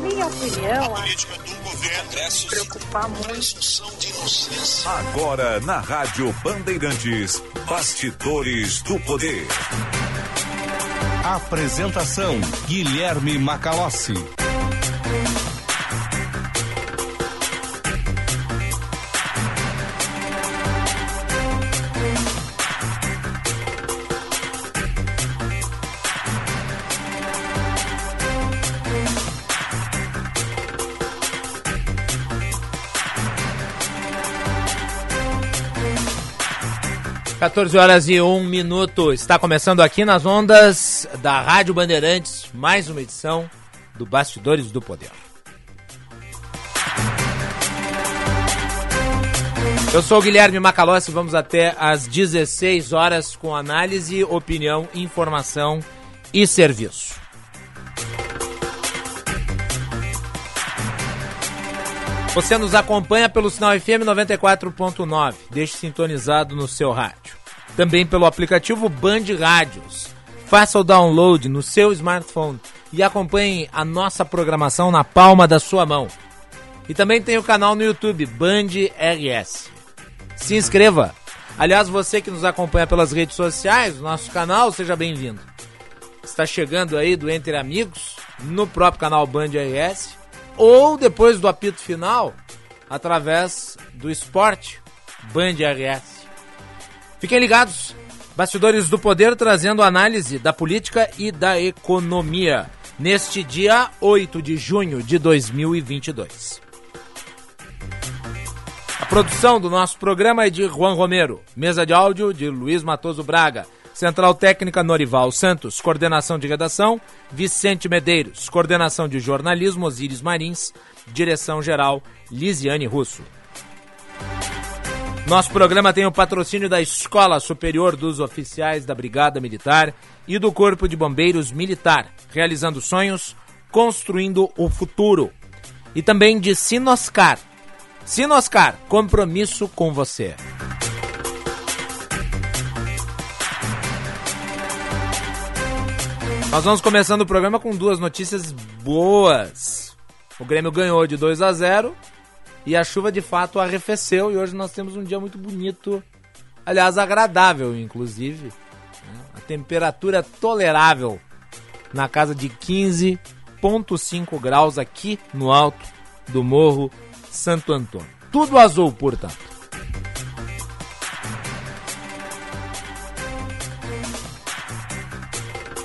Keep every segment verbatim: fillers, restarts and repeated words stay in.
Na minha opinião, a política do governo deve se preocupar muito. De inocência. Agora na Rádio Bandeirantes, Bastidores do Poder. Apresentação: Guilherme Macalossi. quatorze horas e um minuto, está começando aqui nas ondas da Rádio Bandeirantes, mais uma edição do Bastidores do Poder. Eu sou o Guilherme Macalossi, vamos até às dezesseis horas com análise, opinião, informação e serviço. Você nos acompanha pelo sinal F M noventa e quatro ponto nove, deixe sintonizado no seu rádio. Também pelo aplicativo Band Rádios. Faça o download no seu smartphone e acompanhe a nossa programação na palma da sua mão. E também tem o canal no YouTube, Band R S. Se inscreva. Aliás, você que nos acompanha pelas redes sociais, nosso canal, seja bem-vindo. Está chegando aí do Entre Amigos, no próprio canal Band R S. Ou depois do apito final, através do esporte Band R S. Fiquem ligados, Bastidores do Poder trazendo análise da política e da economia, neste dia oito de junho de dois mil e vinte e dois. A produção do nosso programa é de Juan Romero, mesa de áudio de Luiz Matoso Braga. Central técnica Norival Santos, coordenação de redação Vicente Medeiros, coordenação de jornalismo Osíris Marins, direção geral Lisiane Russo. Nosso programa tem o patrocínio da Escola Superior dos Oficiais da Brigada Militar e do Corpo de Bombeiros Militar, realizando sonhos, construindo o futuro. E também de Sinoscar. Sinoscar, compromisso com você. Nós vamos começando o programa com duas notícias boas. O Grêmio ganhou de dois a zero e a chuva de fato arrefeceu. E hoje nós temos um dia muito bonito, aliás, agradável inclusive. A temperatura tolerável na casa de quinze vírgula cinco graus aqui no alto do Morro Santo Antônio. Tudo azul, portanto.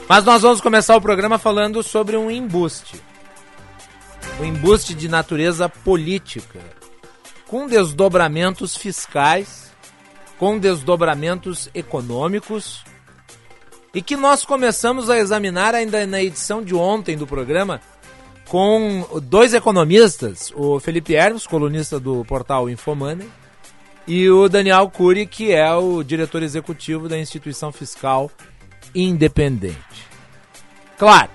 Mas nós vamos começar o programa falando sobre um embuste. Um embuste de natureza política, com desdobramentos fiscais, com desdobramentos econômicos, e que nós começamos a examinar ainda na edição de ontem do programa com dois economistas, o Felipe Hermes, colunista do portal Infomoney, e o Daniel Cury, que é o diretor executivo da instituição fiscal independente. Claro,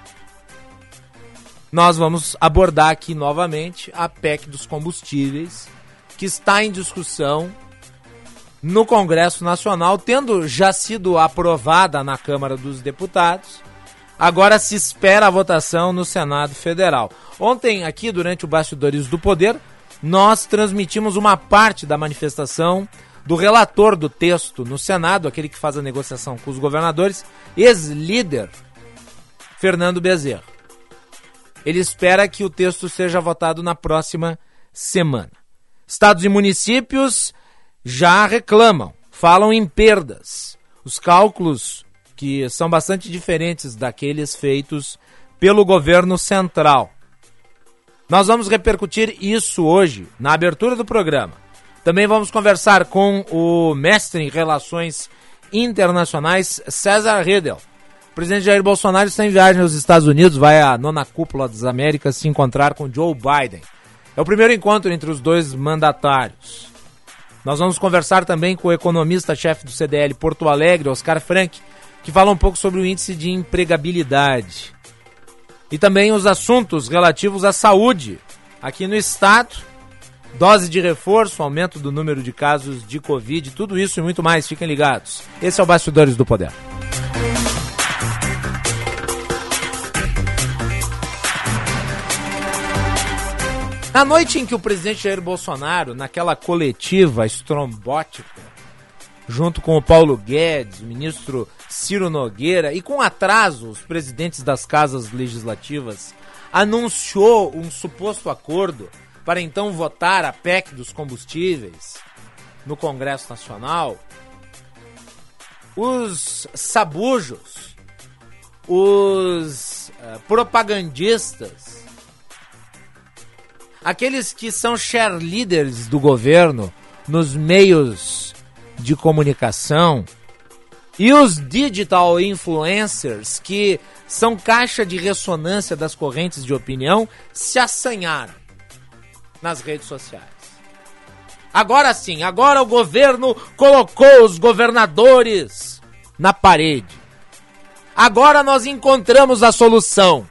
nós vamos abordar aqui novamente a P E C dos combustíveis, que está em discussão no Congresso Nacional, tendo já sido aprovada na Câmara dos Deputados, agora se espera a votação no Senado Federal. Ontem, aqui, durante o Bastidores do Poder, nós transmitimos uma parte da manifestação do relator do texto no Senado, aquele que faz a negociação com os governadores, ex-líder Fernando Bezerra. Ele espera que o texto seja votado na próxima semana. Estados e municípios já reclamam, falam em perdas. Os cálculos que são bastante diferentes daqueles feitos pelo governo central. Nós vamos repercutir isso hoje, na abertura do programa. Também vamos conversar com o mestre em Relações Internacionais, César Redel. O presidente Jair Bolsonaro está em viagem aos Estados Unidos, vai à nona Cúpula das Américas se encontrar com Joe Biden. É o primeiro encontro entre os dois mandatários. Nós vamos conversar também com o economista-chefe do C D L Porto Alegre, Oscar Frank, que fala um pouco sobre o índice de empregabilidade. E também os assuntos relativos à saúde aqui no estado. Dose de reforço, aumento do número de casos de Covid, tudo isso e muito mais, fiquem ligados. Esse é o Bastidores do Poder. Na noite em que o presidente Jair Bolsonaro, naquela coletiva estrombótica, junto com o Paulo Guedes, o ministro Ciro Nogueira e, com atraso, os presidentes das casas legislativas, anunciou um suposto acordo para então votar a P E C dos combustíveis no Congresso Nacional, os sabujos, os uh, propagandistas, aqueles que são cheerleaders do governo nos meios de comunicação e os digital influencers, que são caixa de ressonância das correntes de opinião, se assanharam nas redes sociais. Agora sim, agora o governo colocou os governadores na parede. Agora nós encontramos a solução.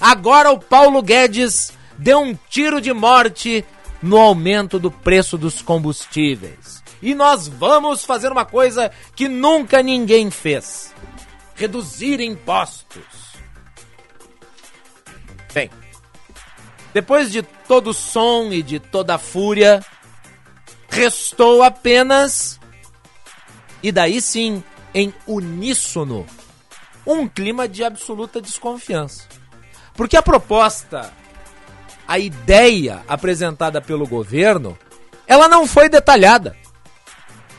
Agora o Paulo Guedes deu um tiro de morte no aumento do preço dos combustíveis. E nós vamos fazer uma coisa que nunca ninguém fez: reduzir impostos. Bem, depois de todo o som e de toda a fúria, restou apenas, e daí sim, em uníssono, um clima de absoluta desconfiança. Porque a proposta, a ideia apresentada pelo governo, ela não foi detalhada.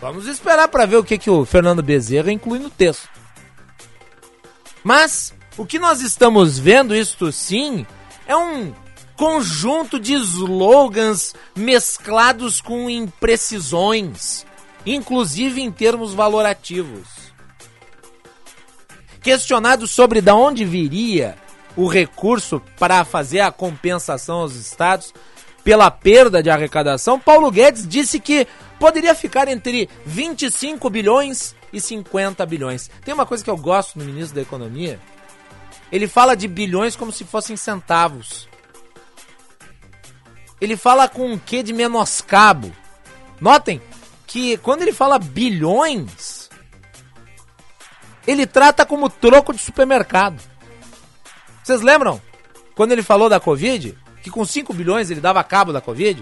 Vamos esperar para ver o que, que o Fernando Bezerra inclui no texto. Mas o que nós estamos vendo, isto sim, é um conjunto de slogans mesclados com imprecisões, inclusive em termos valorativos. Questionado sobre de onde viria o recurso para fazer a compensação aos estados pela perda de arrecadação, Paulo Guedes disse que poderia ficar entre vinte e cinco bilhões e cinquenta bilhões. Tem uma coisa que eu gosto no ministro da Economia. Ele fala de bilhões como se fossem centavos. Ele fala com um quê de menoscabo. Notem que quando ele fala bilhões, ele trata como troco de supermercado. Vocês lembram quando ele falou da Covid? Que com cinco bilhões ele dava cabo da Covid?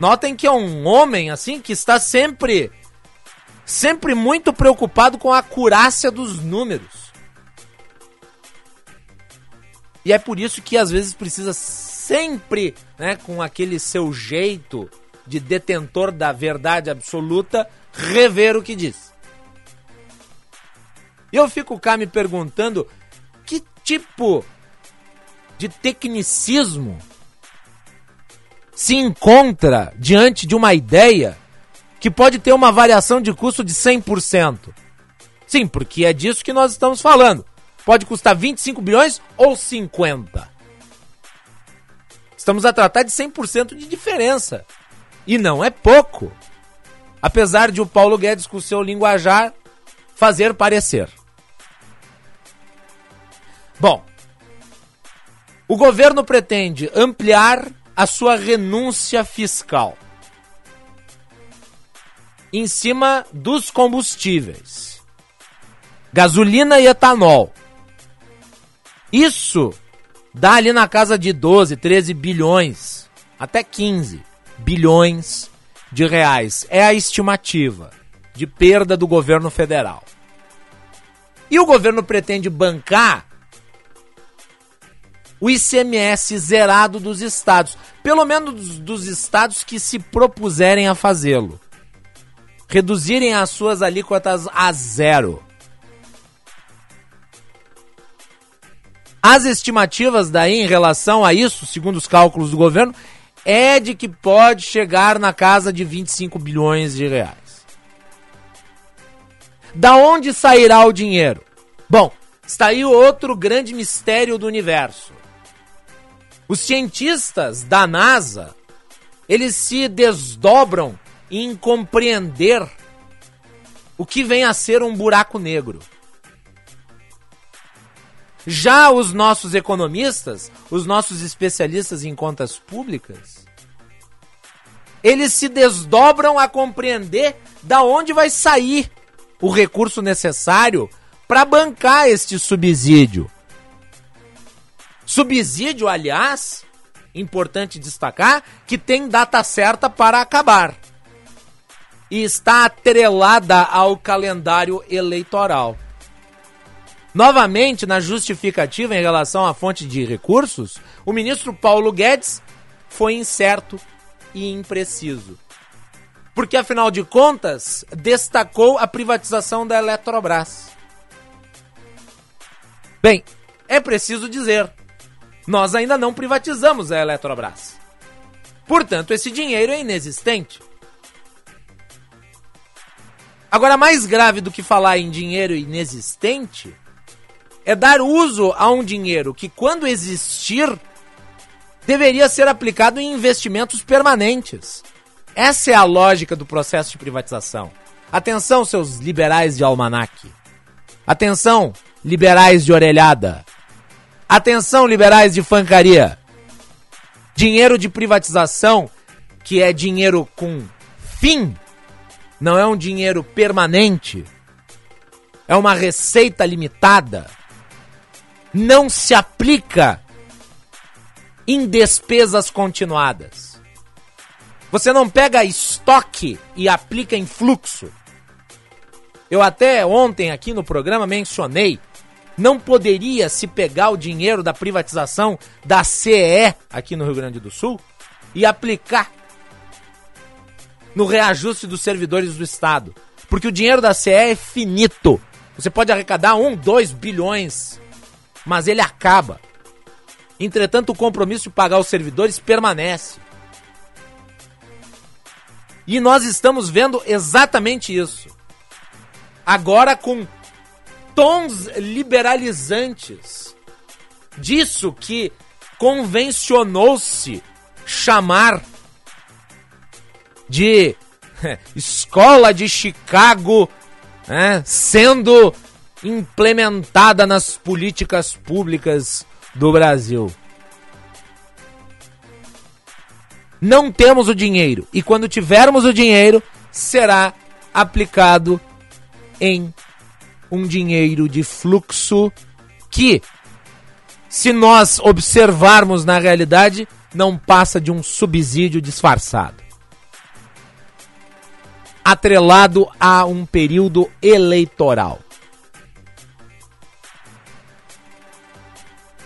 Notem que é um homem, assim, que está sempre, sempre muito preocupado com a acurácia dos números. E é por isso que às vezes precisa sempre, né, com aquele seu jeito de detentor da verdade absoluta, rever o que diz. E eu fico cá me perguntando que tipo de tecnicismo se encontra diante de uma ideia que pode ter uma variação de custo de cem por cento. Sim, porque é disso que nós estamos falando. Pode custar vinte e cinco bilhões ou cinquenta. Estamos a tratar de cem por cento de diferença. E não é pouco. Apesar de o Paulo Guedes, com seu linguajar, fazer parecer. Bom, o governo pretende ampliar a sua renúncia fiscal em cima dos combustíveis, gasolina e etanol. Isso dá ali na casa de doze, treze bilhões, até quinze bilhões de reais. É a estimativa de perda do governo federal. E o governo pretende bancar o I C M S zerado dos estados, pelo menos dos estados que se propuserem a fazê-lo, reduzirem as suas alíquotas a zero. As estimativas daí em relação a isso, segundo os cálculos do governo, é de que pode chegar na casa de vinte e cinco bilhões de reais. Da onde sairá o dinheiro? Bom, está aí outro grande mistério do universo. Os cientistas da NASA, eles se desdobram em compreender o que vem a ser um buraco negro. Já os nossos economistas, os nossos especialistas em contas públicas, eles se desdobram a compreender da onde vai sair o recurso necessário para bancar este subsídio. Subsídio, aliás, importante destacar que tem data certa para acabar e está atrelada ao calendário eleitoral. Novamente, na justificativa em relação à fonte de recursos, o ministro Paulo Guedes foi incerto e impreciso, porque, afinal de contas, destacou a privatização da Eletrobras. Bem, é preciso dizer, nós ainda não privatizamos a Eletrobras. Portanto, esse dinheiro é inexistente. Agora, mais grave do que falar em dinheiro inexistente é dar uso a um dinheiro que, quando existir, deveria ser aplicado em investimentos permanentes. Essa é a lógica do processo de privatização. Atenção, seus liberais de almanaque. Atenção, liberais de orelhada. Atenção, liberais de fancaria. Dinheiro de privatização, que é dinheiro com fim, não é um dinheiro permanente. É uma receita limitada. Não se aplica em despesas continuadas. Você não pega estoque e aplica em fluxo. Eu até ontem aqui no programa mencionei, não poderia se pegar o dinheiro da privatização da C E E aqui no Rio Grande do Sul e aplicar no reajuste dos servidores do Estado. Porque o dinheiro da C E E é finito. Você pode arrecadar um, dois bilhões, mas ele acaba. Entretanto, o compromisso de pagar os servidores permanece. E nós estamos vendo exatamente isso. Agora com tons liberalizantes disso que convencionou-se chamar de Escola de Chicago, né, sendo implementada nas políticas públicas do Brasil. Não temos o dinheiro, e quando tivermos o dinheiro, será aplicado em um dinheiro de fluxo que, se nós observarmos na realidade, não passa de um subsídio disfarçado, atrelado a um período eleitoral.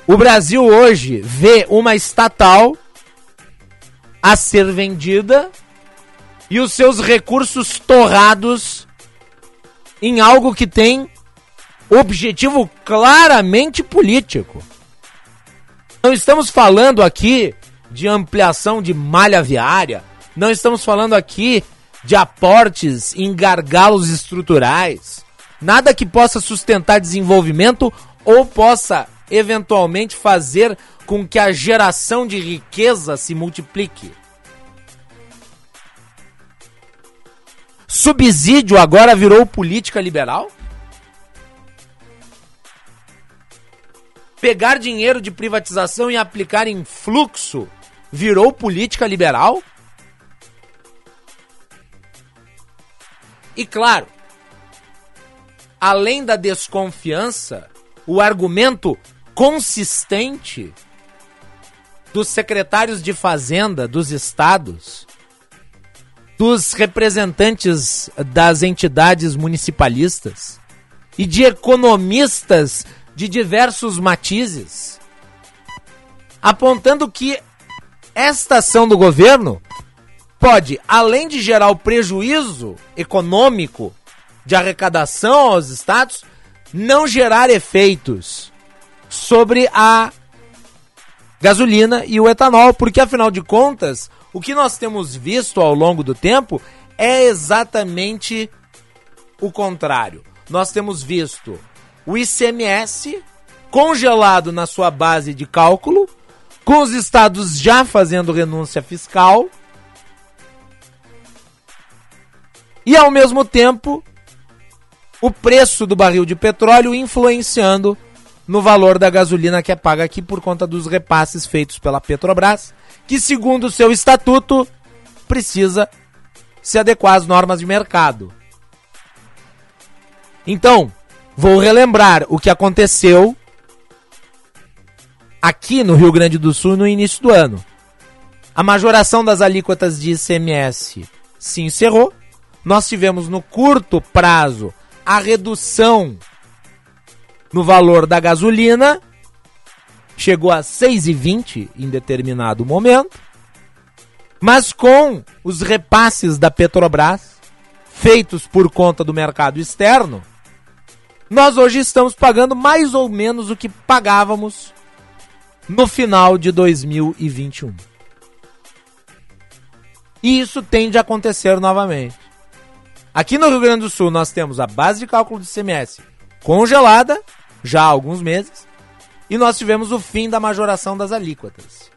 O Brasil hoje vê uma estatal a ser vendida e os seus recursos torrados em algo que tem objetivo claramente político. Não estamos falando aqui de ampliação de malha viária, não estamos falando aqui de aportes em gargalos estruturais, nada que possa sustentar desenvolvimento ou possa eventualmente fazer com que a geração de riqueza se multiplique. Subsídio agora virou política liberal? Pegar dinheiro de privatização e aplicar em fluxo virou política liberal? E claro, além da desconfiança, o argumento consistente dos secretários de Fazenda dos estados, dos representantes das entidades municipalistas e de economistas de diversos matizes, apontando que esta ação do governo pode, além de gerar o prejuízo econômico de arrecadação aos estados, não gerar efeitos sobre a gasolina e o etanol, porque, afinal de contas, o que nós temos visto ao longo do tempo é exatamente o contrário. Nós temos visto o I C M S congelado na sua base de cálculo, com os estados já fazendo renúncia fiscal, e, ao mesmo tempo, o preço do barril de petróleo influenciando no valor da gasolina que é paga aqui por conta dos repasses feitos pela Petrobras, que, segundo o seu estatuto, precisa se adequar às normas de mercado. Então, vou relembrar o que aconteceu aqui no Rio Grande do Sul no início do ano. A majoração das alíquotas de I C M S se encerrou. Nós tivemos no curto prazo a redução no valor da gasolina. Chegou a seis reais e vinte centavos em determinado momento. Mas com os repasses da Petrobras, feitos por conta do mercado externo, nós hoje estamos pagando mais ou menos o que pagávamos no final de dois mil e vinte e um. E isso tende a acontecer novamente. Aqui no Rio Grande do Sul nós temos a base de cálculo do I C M S congelada, já há alguns meses, e nós tivemos o fim da majoração das alíquotas.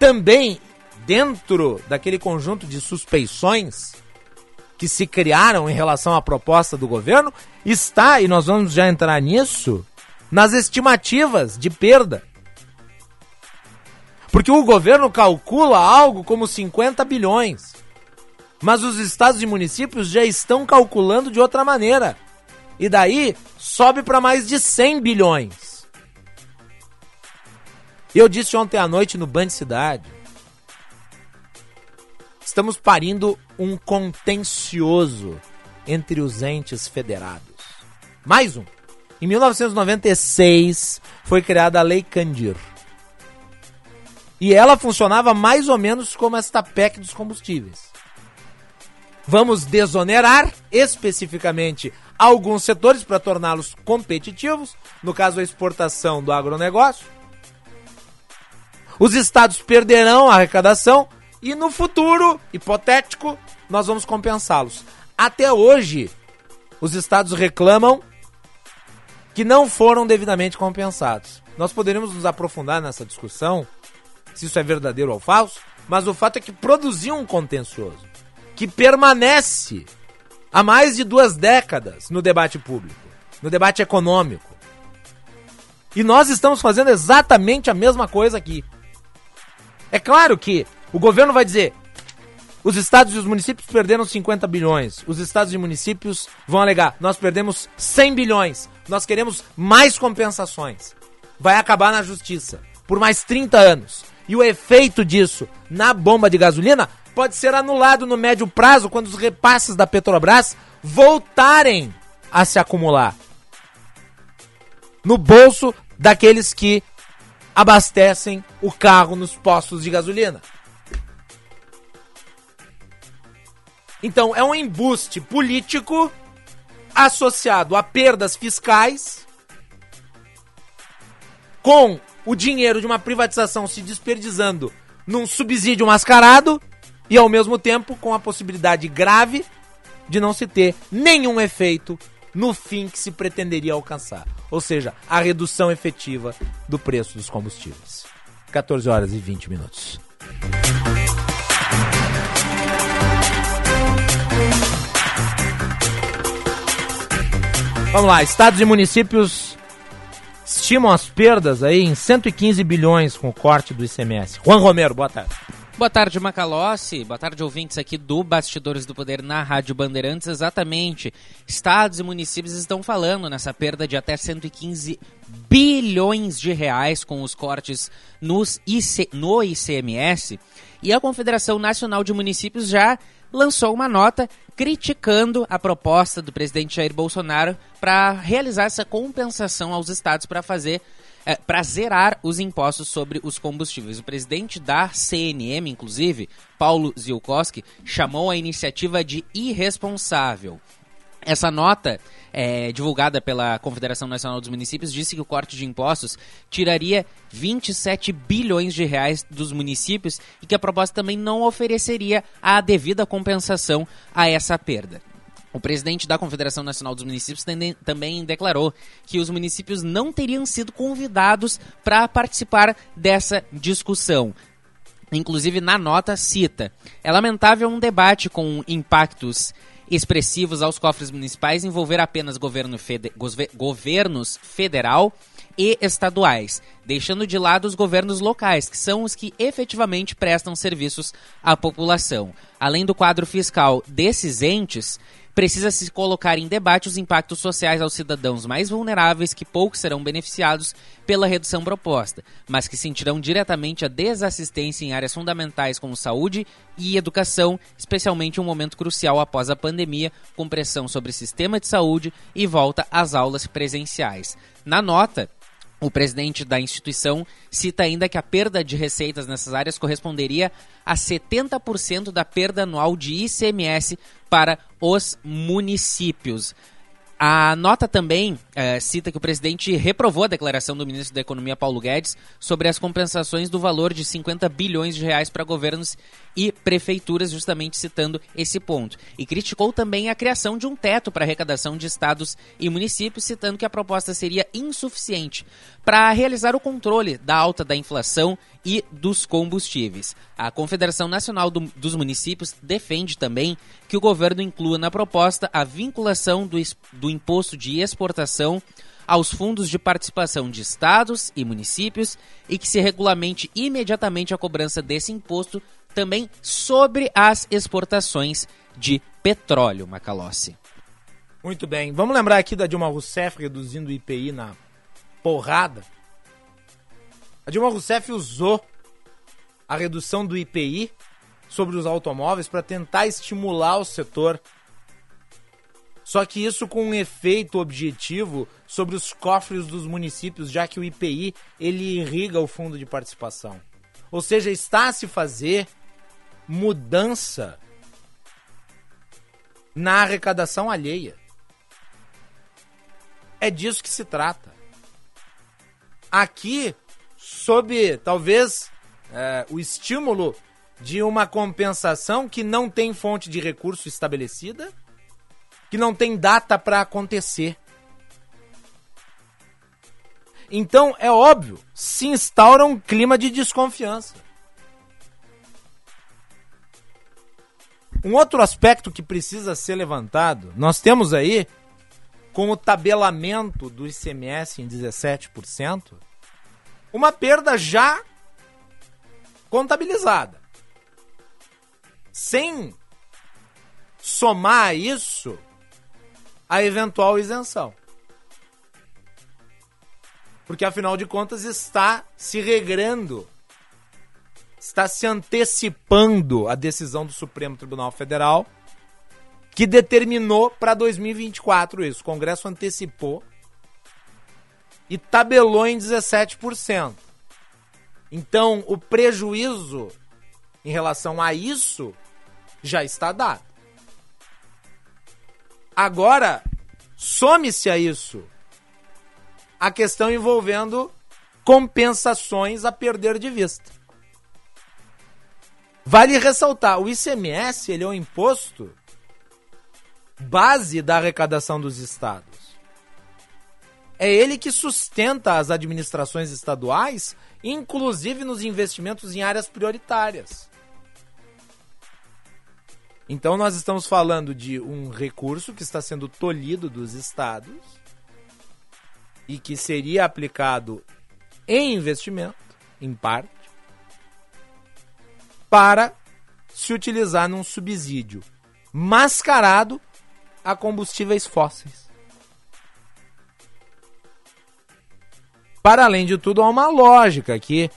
Também, dentro daquele conjunto de suspeições que se criaram em relação à proposta do governo, está, e nós vamos já entrar nisso, nas estimativas de perda. Porque o governo calcula algo como cinquenta bilhões, mas os estados e municípios já estão calculando de outra maneira. E daí, sobe para mais de cem bilhões. Eu disse ontem à noite no Band Cidade, estamos parindo um contencioso entre os entes federados. Mais um. Em mil novecentos e noventa e seis foi criada a Lei Candir. E ela funcionava mais ou menos como esta P E C dos combustíveis. Vamos desonerar especificamente alguns setores para torná-los competitivos, no caso a exportação do agronegócio. Os estados perderão a arrecadação e no futuro, hipotético, nós vamos compensá-los. Até hoje, os estados reclamam que não foram devidamente compensados. Nós poderíamos nos aprofundar nessa discussão, se isso é verdadeiro ou falso, mas o fato é que produziu um contencioso, que permanece há mais de duas décadas no debate público, no debate econômico. E nós estamos fazendo exatamente a mesma coisa aqui. É claro que o governo vai dizer, os estados e os municípios perderam cinquenta bilhões, os estados e municípios vão alegar, nós perdemos cem bilhões, nós queremos mais compensações. Vai acabar na justiça por mais trinta anos. E o efeito disso na bomba de gasolina pode ser anulado no médio prazo quando os repasses da Petrobras voltarem a se acumular no bolso daqueles que abastecem o carro nos postos de gasolina. Então, é um embuste político associado a perdas fiscais com o dinheiro de uma privatização se desperdiçando num subsídio mascarado e, ao mesmo tempo, com a possibilidade grave de não se ter nenhum efeito no fim que se pretenderia alcançar, ou seja, a redução efetiva do preço dos combustíveis. quatorze horas e vinte minutos. Vamos lá, estados e municípios estimam as perdas aí em cento e quinze bilhões com o corte do I C M S. Juan Romero, boa tarde. Boa tarde, Macalossi. Boa tarde, ouvintes aqui do Bastidores do Poder na Rádio Bandeirantes. Exatamente, estados e municípios estão falando nessa perda de até cento e quinze bilhões de reais com os cortes nos I C, no I C M S. E a Confederação Nacional de Municípios já lançou uma nota criticando a proposta do presidente Jair Bolsonaro para realizar essa compensação aos estados para fazer É, para zerar os impostos sobre os combustíveis. O presidente da C N M, inclusive, Paulo Zielkowski, chamou a iniciativa de irresponsável. Essa nota, é, divulgada pela Confederação Nacional dos Municípios, disse que o corte de impostos tiraria vinte e sete bilhões de reais dos municípios e que a proposta também não ofereceria a devida compensação a essa perda. O presidente da Confederação Nacional dos Municípios também declarou que os municípios não teriam sido convidados para participar dessa discussão. Inclusive, na nota, cita: é lamentável um debate com impactos expressivos aos cofres municipais envolver apenas governo fede- governos federal e estaduais, deixando de lado os governos locais, que são os que efetivamente prestam serviços à população. Além do quadro fiscal desses entes, Precisa se colocar em debate os impactos sociais aos cidadãos mais vulneráveis, que poucos serão beneficiados pela redução proposta, mas que sentirão diretamente a desassistência em áreas fundamentais como saúde e educação, especialmente em um momento crucial após a pandemia, com pressão sobre o sistema de saúde e volta às aulas presenciais. Na nota, o presidente da instituição cita ainda que a perda de receitas nessas áreas corresponderia a setenta por cento da perda anual de I C M S para os municípios. A nota também eh, cita que o presidente reprovou a declaração do ministro da Economia, Paulo Guedes, sobre as compensações do valor de cinquenta bilhões de reais para governos e prefeituras, justamente citando esse ponto. E criticou também a criação de um teto para arrecadação de estados e municípios, citando que a proposta seria insuficiente para realizar o controle da alta da inflação e dos combustíveis. A Confederação Nacional do, dos Municípios defende também que o governo inclua na proposta a vinculação do, do imposto de exportação aos fundos de participação de estados e municípios e que se regulamente imediatamente a cobrança desse imposto também sobre as exportações de petróleo, Macalossi. Muito bem, vamos lembrar aqui da Dilma Rousseff reduzindo o I P I na porrada. A Dilma Rousseff usou a redução do I P I sobre os automóveis para tentar estimular o setor. Só que isso com um efeito objetivo sobre os cofres dos municípios, já que o I P I ele irriga o fundo de participação. Ou seja, está a se fazer mudança na arrecadação alheia. É disso que se trata. Aqui, sob, talvez, é, o estímulo de uma compensação que não tem fonte de recurso estabelecida, que não tem data para acontecer. Então, é óbvio, se instaura um clima de desconfiança. Um outro aspecto que precisa ser levantado, nós temos aí, com o tabelamento do I C M S em dezessete por cento, uma perda já contabilizada. Sem somar a isso a eventual isenção. Porque, afinal de contas, está se regrando, está se antecipando a decisão do Supremo Tribunal Federal que determinou para dois mil e vinte e quatro isso. O Congresso antecipou e tabelou em dezessete por cento. Então, o prejuízo em relação a isso já está dado. Agora, some-se a isso a questão envolvendo compensações a perder de vista. Vale ressaltar, o I C M S ele é um imposto base da arrecadação dos estados. É ele que sustenta as administrações estaduais, inclusive nos investimentos em áreas prioritárias. Então nós estamos falando de um recurso que está sendo tolhido dos estados e que seria aplicado em investimento, em parte, para se utilizar num subsídio mascarado a combustíveis fósseis. Para além de tudo, há uma lógica aqui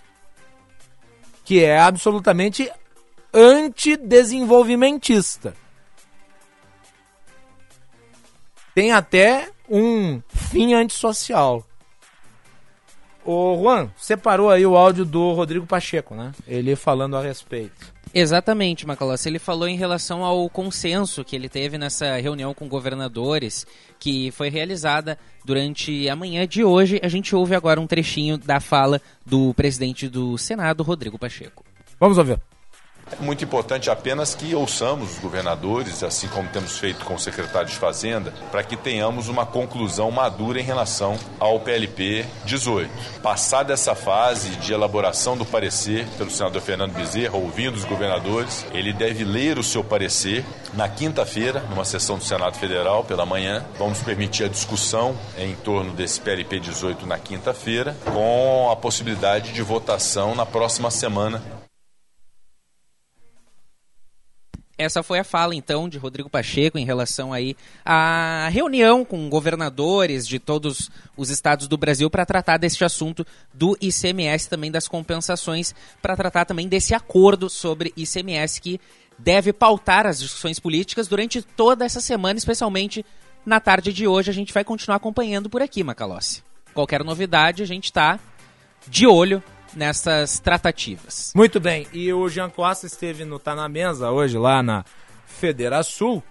que é absolutamente antidesenvolvimentista. Tem até um fim antissocial. Ô Juan, separou aí o áudio do Rodrigo Pacheco, né? Ele falando a respeito. Exatamente, Macalossi. Ele falou em relação ao consenso que ele teve nessa reunião com governadores que foi realizada durante a manhã de hoje. A gente ouve agora um trechinho da fala do presidente do Senado, Rodrigo Pacheco. Vamos ouvir. É muito importante apenas que ouçamos os governadores, assim como temos feito com o secretário de Fazenda, para que tenhamos uma conclusão madura em relação ao P L P dezoito. Passada essa fase de elaboração do parecer pelo senador Fernando Bezerra, ouvindo os governadores, ele deve ler o seu parecer na quinta-feira, numa sessão do Senado Federal, pela manhã. Vamos permitir a discussão em torno desse P L P dezoito na quinta-feira, com a possibilidade de votação na próxima semana. Essa foi a fala, então, de Rodrigo Pacheco em relação aí à reunião com governadores de todos os estados do Brasil para tratar deste assunto do I C M S, também das compensações, para tratar também desse acordo sobre I C M S que deve pautar as discussões políticas durante toda essa semana, especialmente na tarde de hoje. A gente vai continuar acompanhando por aqui, Macalossi. Qualquer novidade, a gente está de olho nessas tratativas. Muito bem, e o Jean Costa esteve no Tá Na Mesa hoje lá na FEDERASUL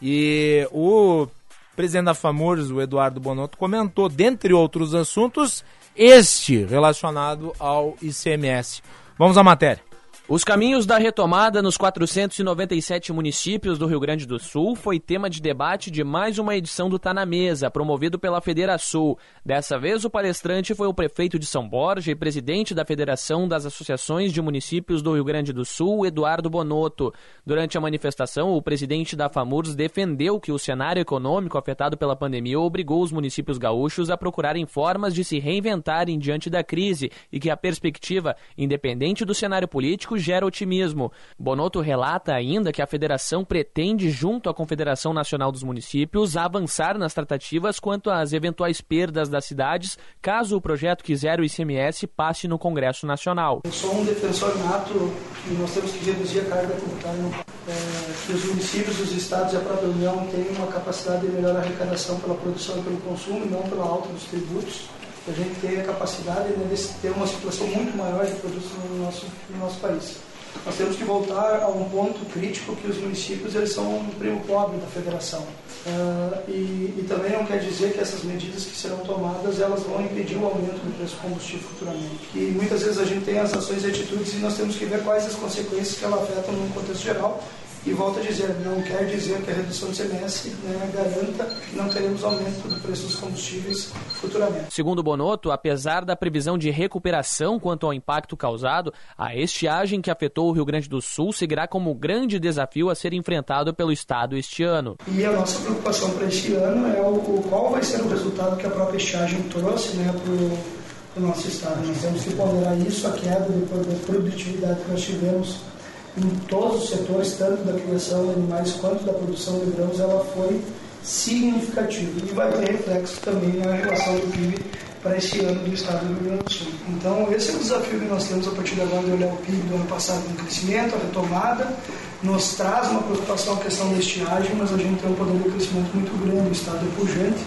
e o presidente da FAMURS, o Eduardo Bonotto, comentou, dentre outros assuntos, este relacionado ao I C M S. Vamos à matéria. Os caminhos da retomada nos quatrocentos e noventa e sete municípios do Rio Grande do Sul foi tema de debate de mais uma edição do Tá Na Mesa, promovido pela FEDERASUL. Dessa vez, o palestrante foi o prefeito de São Borja e presidente da Federação das Associações de Municípios do Rio Grande do Sul, Eduardo Bonotto. Durante a manifestação, o presidente da FAMURS defendeu que o cenário econômico afetado pela pandemia obrigou os municípios gaúchos a procurarem formas de se reinventarem diante da crise e que a perspectiva, independente do cenário político, gera otimismo. Bonotto relata ainda que a federação pretende, junto à Confederação Nacional dos Municípios, avançar nas tratativas quanto às eventuais perdas das cidades, caso o projeto que zera o I C M S passe no Congresso Nacional. Eu sou um defensor nato e nós temos que reduzir a carga tributária, é, que os municípios, os estados e a própria União têm uma capacidade de melhorar a arrecadação pela produção e pelo consumo, não pela alta dos tributos. A gente tem a capacidade de ter uma situação muito maior de produção no nosso, no nosso país. Nós temos que voltar a um ponto crítico que os municípios eles são um primo pobre da federação. Uh, e, e também não quer dizer que essas medidas que serão tomadas elas vão impedir o aumento do preço do combustível futuramente. E muitas vezes a gente tem as ações e atitudes e nós temos que ver quais as consequências que elas afetam no contexto geral. E volto a dizer, não quer dizer que a redução do I C M S, né, garanta que não teremos aumento do preço dos combustíveis futuramente. Segundo Bonotto, apesar da previsão de recuperação quanto ao impacto causado, a estiagem que afetou o Rio Grande do Sul seguirá como o grande desafio a ser enfrentado pelo Estado este ano. E a nossa preocupação para este ano é o, qual vai ser o resultado que a própria estiagem trouxe, né, para o nosso Estado. Nós temos que ponderar isso, a queda de produtividade que nós tivemos em todos os setores, tanto da criação de animais quanto da produção de grãos, ela foi significativa e vai ter reflexo também na relação do P I B para este ano do Estado do Rio Grande do Sul. Então, esse é o desafio que nós temos a partir de agora, de olhar o P I B do ano passado com crescimento, a retomada, nos traz uma preocupação a questão da estiagem, mas a gente tem um poder de crescimento muito grande, o Estado é pujante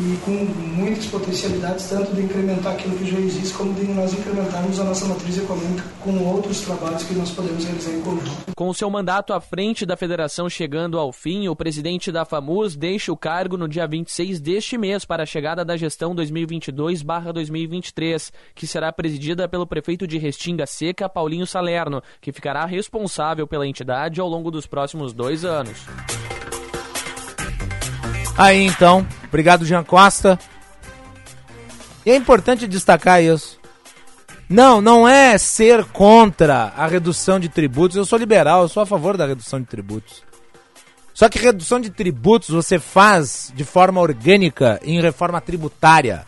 e com muitas potencialidades, tanto de incrementar aquilo que já existe, como de nós incrementarmos a nossa matriz econômica com outros trabalhos que nós podemos realizar em conjunto. Com o seu mandato à frente da federação chegando ao fim, o presidente da FAMURS deixa o cargo no dia vinte e seis deste mês para a chegada da gestão dois mil e vinte e dois barra dois mil e vinte e três, que será presidida pelo prefeito de Restinga Seca, Paulinho Salerno, que ficará responsável pela entidade ao longo dos próximos dois anos. Aí então, obrigado, Jean Costa. E é importante destacar isso. Não, não é ser contra a redução de tributos. Eu sou liberal, eu sou a favor da redução de tributos. Só que redução de tributos você faz de forma orgânica em reforma tributária.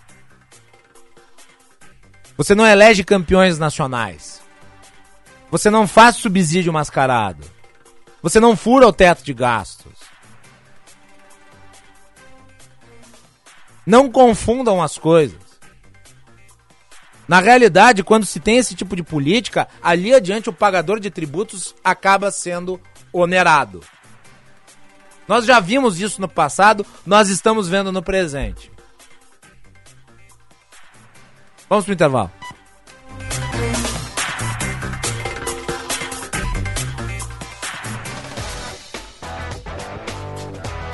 Você não elege campeões nacionais. Você não faz subsídio mascarado. Você não fura o teto de gastos. Não confundam as coisas. Na realidade, quando se tem esse tipo de política, ali adiante o pagador de tributos acaba sendo onerado. Nós já vimos isso no passado, nós estamos vendo no presente. Vamos para o intervalo.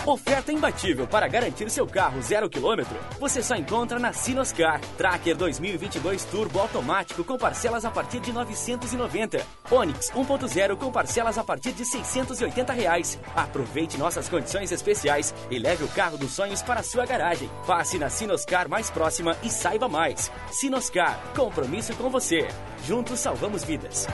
Oferta imbatível para garantir seu carro zero quilômetro. Você só encontra na Sinoscar. Tracker dois mil e vinte e dois Turbo Automático com parcelas a partir de novecentos e noventa. Onix um ponto zero com parcelas a partir de seiscentos e oitenta reais. Aproveite nossas condições especiais e leve o carro dos sonhos para a sua garagem. Passe na Sinoscar mais próxima e saiba mais. Sinoscar, compromisso com você. Juntos salvamos vidas.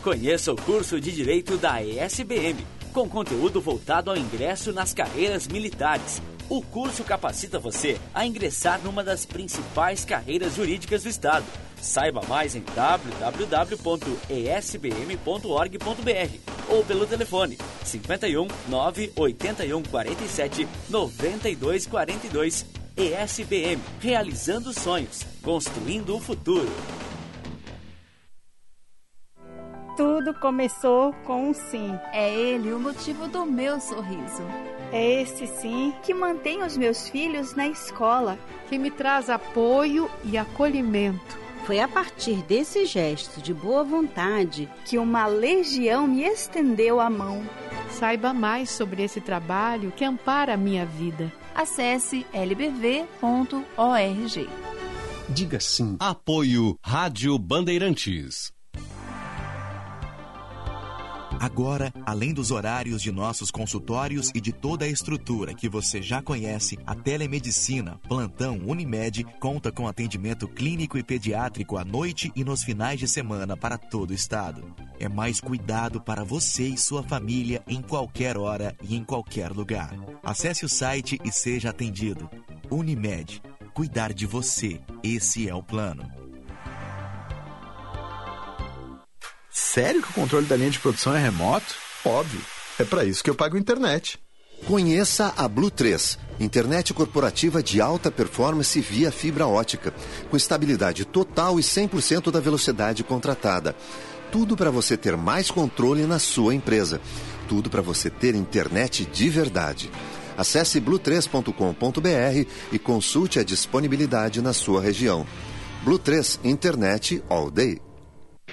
Conheça o curso de Direito da E S B M, com conteúdo voltado ao ingresso nas carreiras militares. O curso capacita você a ingressar numa das principais carreiras jurídicas do Estado. Saiba mais em w w w ponto e s b m ponto org ponto b r ou pelo telefone cinquenta e um, nove oitenta e um, quarenta e sete, noventa e dois, quarenta e dois. E S B M, realizando sonhos, construindo o futuro. Tudo começou com um sim. É ele o motivo do meu sorriso. É esse sim que mantém os meus filhos na escola, que me traz apoio e acolhimento. Foi a partir desse gesto de boa vontade que uma legião me estendeu a mão. Saiba mais sobre esse trabalho que ampara a minha vida. Acesse l b v ponto org. Diga sim. Apoio Rádio Bandeirantes. Agora, além dos horários de nossos consultórios e de toda a estrutura que você já conhece, a telemedicina Plantão Unimed conta com atendimento clínico e pediátrico à noite e nos finais de semana para todo o estado. É mais cuidado para você e sua família em qualquer hora e em qualquer lugar. Acesse o site e seja atendido. Unimed. Cuidar de você. Esse é o plano. Sério que o controle da linha de produção é remoto? Óbvio, é para isso que eu pago internet. Conheça a Blue três, internet corporativa de alta performance via fibra ótica, com estabilidade total e cem por cento da velocidade contratada. Tudo para você ter mais controle na sua empresa. Tudo para você ter internet de verdade. Acesse blue três ponto com ponto b r e consulte a disponibilidade na sua região. Blue três, internet all day.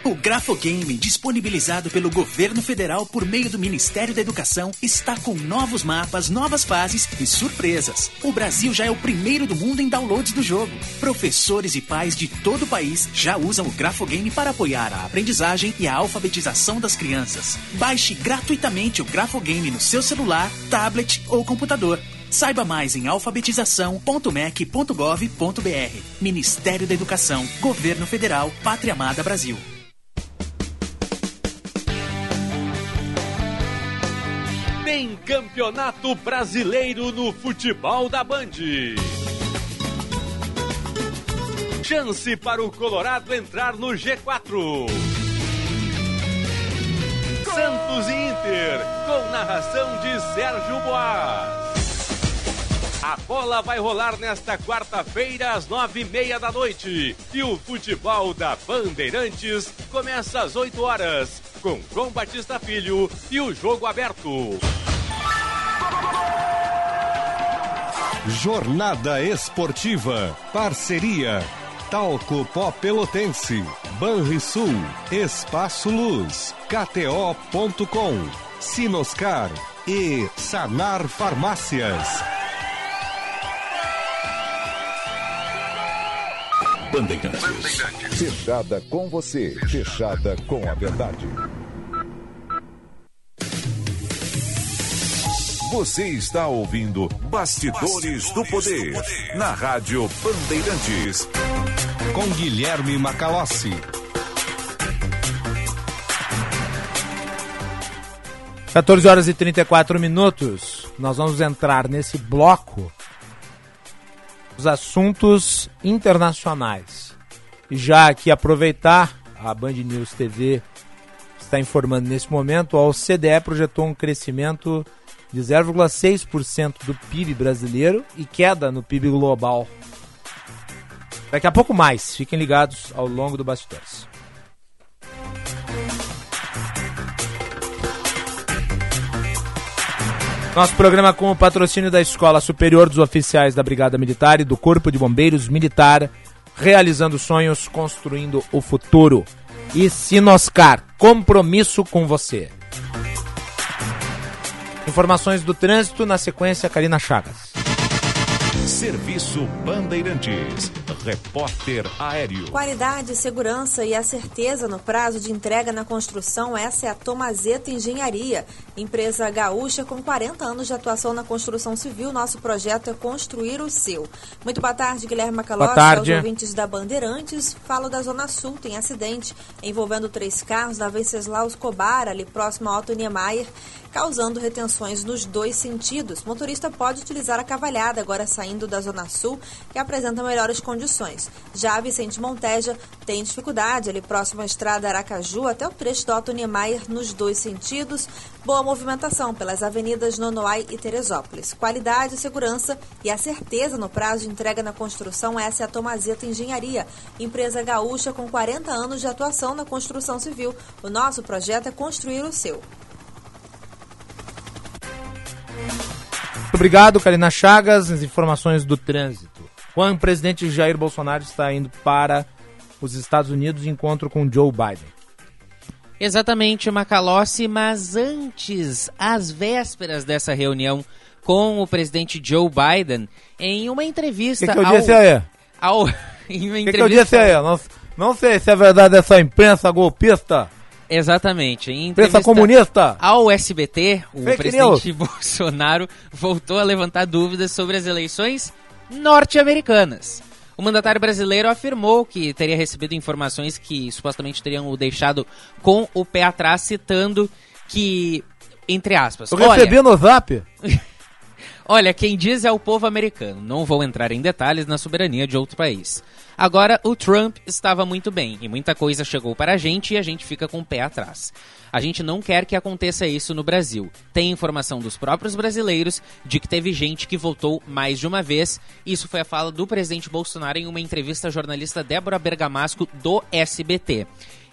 O Grafogame, disponibilizado pelo governo federal por meio do Ministério da Educação, está com novos mapas, novas fases e surpresas. O Brasil já é o primeiro do mundo em downloads do jogo. Professores e pais de todo o país já usam o Grafogame para apoiar a aprendizagem e a alfabetização das crianças. Baixe gratuitamente o Grafogame no seu celular, tablet ou computador. Saiba mais em alfabetização ponto m e c ponto gov ponto b r. Ministério da Educação, Governo Federal, Pátria Amada Brasil. Tem Campeonato Brasileiro no futebol da Band. Chance para o Colorado entrar no G quatro. Santos e Inter, com narração de Sérgio Boas. A bola vai rolar nesta quarta-feira às nove e meia da noite. E o futebol da Bandeirantes começa às oito horas. Com João Batista Filho e o jogo aberto. Jornada Esportiva, parceria, Talco Pó Pelotense, Banrisul, Espaço Luz, k t o ponto com, Sinoscar e Sanar Farmácias. Bandeirantes. Bandeirantes. Fechada com você. Fechada com a verdade. Você está ouvindo Bastidores, Bastidores do, Poder, do Poder na Rádio Bandeirantes. Com Guilherme Macalossi. quatorze horas e trinta e quatro minutos. Nós vamos entrar nesse bloco. Os assuntos internacionais. E já aqui aproveitar, a Band News T V está informando nesse momento, a O C D E projetou um crescimento de zero vírgula seis por cento do P I B brasileiro e queda no P I B global. Daqui a pouco mais, fiquem ligados ao longo do Bastidores. Nosso programa com o patrocínio da Escola Superior dos Oficiais da Brigada Militar e do Corpo de Bombeiros Militar, realizando sonhos, construindo o futuro. E Sinoscar, compromisso com você. Informações do trânsito, na sequência, Karina Chagas. Serviço Bandeirantes. Repórter Aéreo. Qualidade, segurança e a certeza no prazo de entrega na construção, essa é a Tomazeta Engenharia. Empresa gaúcha com quarenta anos de atuação na construção civil. Nosso projeto é construir o seu. Muito boa tarde, Guilherme Macalossi. Boa tarde. Aos ouvintes da Bandeirantes, falo da Zona Sul. Tem acidente envolvendo três carros na Venceslau Escobar, ali próximo ao Alto Niemeyer, causando retenções nos dois sentidos. O motorista pode utilizar a cavalhada, agora saindo da Zona Sul, que apresenta melhores condições. Já a Vicente Monteja tem dificuldade, ali próximo à estrada Aracaju, até o trecho do Alto Niemeyer, nos dois sentidos. Boa movimentação pelas avenidas Nonoai e Teresópolis. Qualidade, segurança e a certeza no prazo de entrega na construção, essa é a Tomazeta Engenharia. Empresa gaúcha com quarenta anos de atuação na construção civil. O nosso projeto é construir o seu. Muito obrigado, Karina Chagas. As informações do trânsito. Quando o presidente Jair Bolsonaro está indo para os Estados Unidos, encontro com Joe Biden. Exatamente, Macalossi, mas antes, às vésperas dessa reunião com o presidente Joe Biden, em uma entrevista... O que, que eu disse ao... aí? Ao... em uma entrevista... que, que eu disse aí? Não, não sei se é verdade essa imprensa golpista... Exatamente. Em entrevista comunista ao S B T, o Fake presidente News. Bolsonaro voltou a levantar dúvidas sobre as eleições norte-americanas. O mandatário brasileiro afirmou que teria recebido informações que supostamente teriam o deixado com o pé atrás, citando que, entre aspas... Eu olha, recebi no zap... Olha, quem diz é o povo americano. Não vou entrar em detalhes na soberania de outro país. Agora, o Trump estava muito bem e muita coisa chegou para a gente e a gente fica com o pé atrás. A gente não quer que aconteça isso no Brasil. Tem informação dos próprios brasileiros de que teve gente que votou mais de uma vez. Isso foi a fala do presidente Bolsonaro em uma entrevista à jornalista Débora Bergamasco do S B T.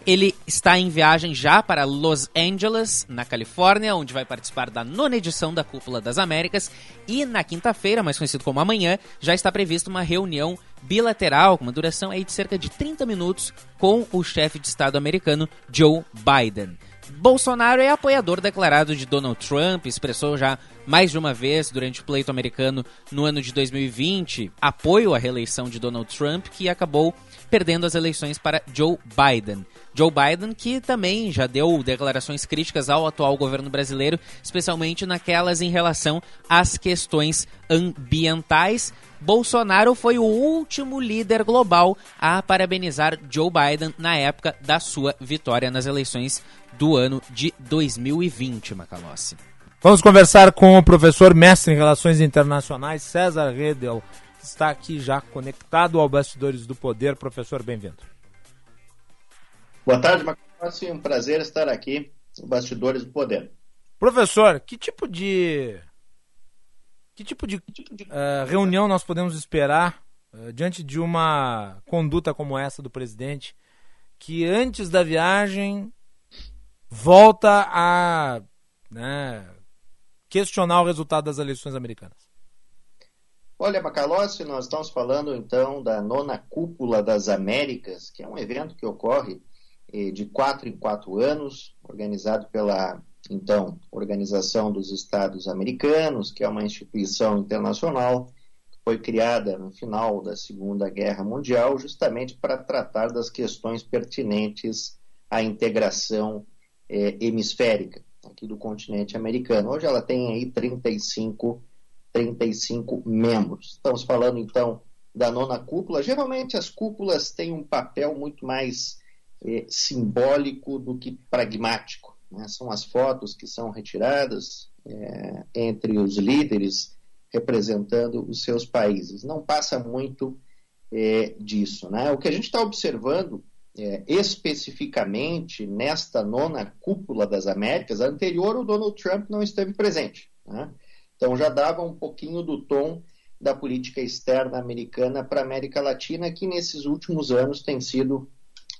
Ele está em viagem já para Los Angeles, na Califórnia, onde vai participar da nona edição da Cúpula das Américas. E na quinta-feira, mais conhecido como amanhã, já está prevista uma reunião bilateral, com uma duração aí de cerca de trinta minutos, com o chefe de Estado americano, Joe Biden. Bolsonaro é apoiador declarado de Donald Trump, expressou já mais de uma vez durante o pleito americano no ano de dois mil e vinte, apoio à reeleição de Donald Trump, que acabou perdendo as eleições para Joe Biden. Joe Biden, que também já deu declarações críticas ao atual governo brasileiro, especialmente naquelas em relação às questões ambientais. Bolsonaro foi o último líder global a parabenizar Joe Biden na época da sua vitória nas eleições do ano de dois mil e vinte, Macalossi. Vamos conversar com o professor mestre em Relações Internacionais, César Redel, que está aqui já conectado ao Bastidores do Poder. Professor, bem-vindo. Boa tarde, Macalossi. Um prazer estar aqui no Bastidores do Poder. Professor, que tipo de... Que tipo de uh, reunião nós podemos esperar uh, diante de uma conduta como essa do presidente, que antes da viagem volta a né, questionar o resultado das eleições americanas? Olha, Macalossi, nós estamos falando então da nona Cúpula das Américas, que é um evento que ocorre eh, de quatro em quatro anos, organizado pela... Então, Organização dos Estados Americanos, que é uma instituição internacional, que foi criada no final da Segunda Guerra Mundial, justamente para tratar das questões pertinentes à integração eh, hemisférica aqui do continente americano. Hoje ela tem aí trinta e cinco membros. Estamos falando, então, da nona cúpula. Geralmente as cúpulas têm um papel muito mais eh, simbólico do que pragmático. São as fotos que são retiradas é, entre os líderes representando os seus países. Não passa muito é, disso. Né? O que a gente está observando é, especificamente nesta nona Cúpula das Américas, a anterior o Donald Trump não esteve presente. Né? Então já dava um pouquinho do tom da política externa americana para a América Latina, que nesses últimos anos tem sido...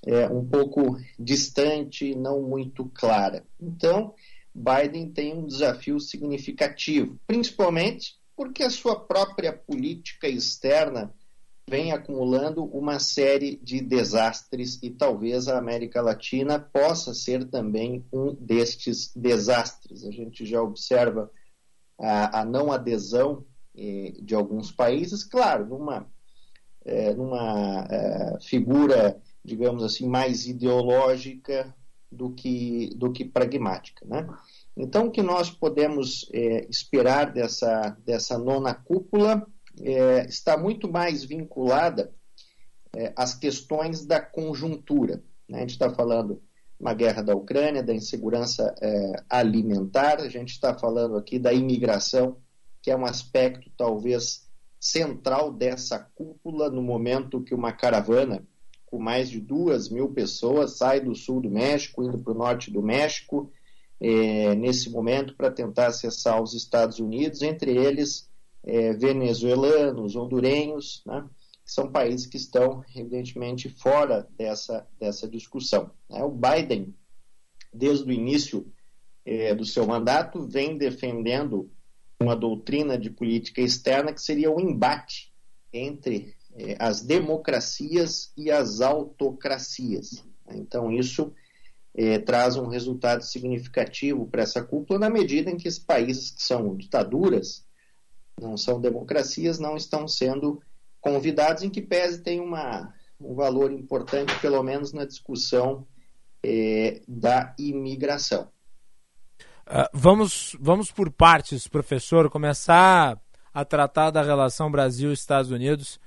É, um pouco distante, não muito clara. Então, Biden tem um desafio significativo, principalmente porque a sua própria política externa vem acumulando uma série de desastres e talvez a América Latina possa ser também um destes desastres. A gente já observa a, a não adesão de alguns países, claro, numa, é, numa é, figura, digamos assim, mais ideológica do que, do que pragmática, né? Então, o que nós podemos é, esperar dessa, dessa nona cúpula é, está muito mais vinculada é, às questões da conjuntura, né? A gente está falando uma guerra da Ucrânia, da insegurança é, alimentar, a gente está falando aqui da imigração, que é um aspecto talvez central dessa cúpula no momento que uma caravana com mais de duas mil pessoas sai do sul do México, indo para o norte do México, é, nesse momento para tentar acessar os Estados Unidos, entre eles é, venezuelanos, hondurenhos, né, que são países que estão, evidentemente, fora dessa, dessa discussão, né? O Biden, desde o início é, do seu mandato, vem defendendo uma doutrina de política externa que seria o embate entre eh, as democracias e as autocracias. Então, isso eh, traz um resultado significativo para essa cúpula, na medida em que os países que são ditaduras, não são democracias, não estão sendo convidados, em que pese tem uma, um valor importante, pelo menos na discussão eh, da imigração. Uh, vamos, vamos por partes, professor, começar a tratar da relação Brasil-Estados Unidos,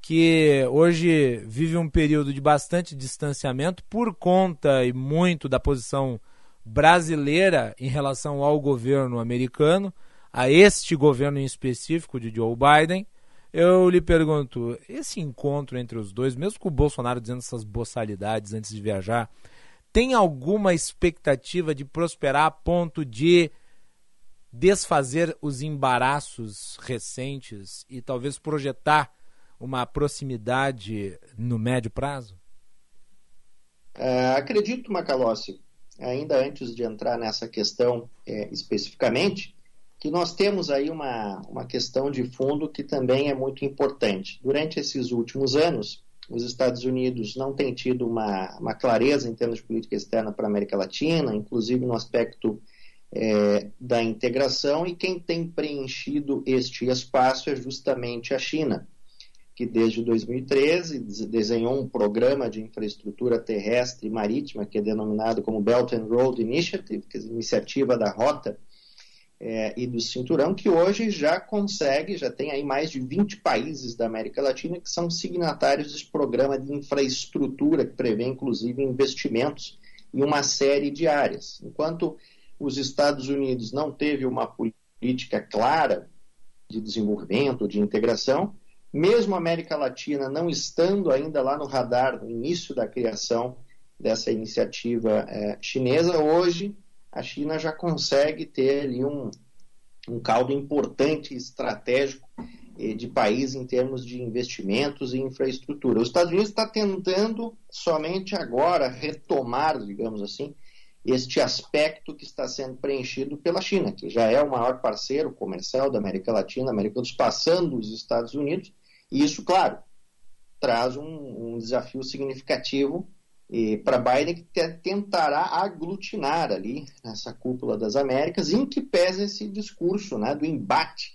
que hoje vive um período de bastante distanciamento por conta e muito da posição brasileira em relação ao governo americano, a este governo em específico de Joe Biden. Eu lhe pergunto, esse encontro entre os dois, mesmo com o Bolsonaro dizendo essas boçalidades antes de viajar, tem alguma expectativa de prosperar a ponto de desfazer os embaraços recentes e talvez projetar uma proximidade no médio prazo? Uh, acredito, Macalossi, ainda antes de entrar nessa questão é, especificamente, que nós temos aí uma, uma questão de fundo que também é muito importante. Durante esses últimos anos, os Estados Unidos não têm tido uma, uma clareza em termos de política externa para a América Latina, inclusive no aspecto é, da integração, e quem tem preenchido este espaço é justamente a China, que desde dois mil e treze desenhou um programa de infraestrutura terrestre e marítima que é denominado como Belt and Road Initiative, que é a iniciativa da rota É, e do cinturão, que hoje já consegue, já tem aí mais de vinte países da América Latina que são signatários desse programa de infraestrutura, que prevê inclusive investimentos em uma série de áreas. Enquanto os Estados Unidos não teve uma política clara de desenvolvimento, de integração, mesmo a América Latina não estando ainda lá no radar, no início da criação dessa iniciativa é, chinesa, hoje a China já consegue ter ali um, um caldo importante estratégico de país em termos de investimentos e infraestrutura. Os Estados Unidos está tentando somente agora retomar, digamos assim, este aspecto que está sendo preenchido pela China, que já é o maior parceiro comercial da América Latina, América do Sul, passando os Estados Unidos, e isso, claro, traz um, um desafio significativo para Biden, que tentará aglutinar ali nessa cúpula das Américas, em que pesa esse discurso, né, do embate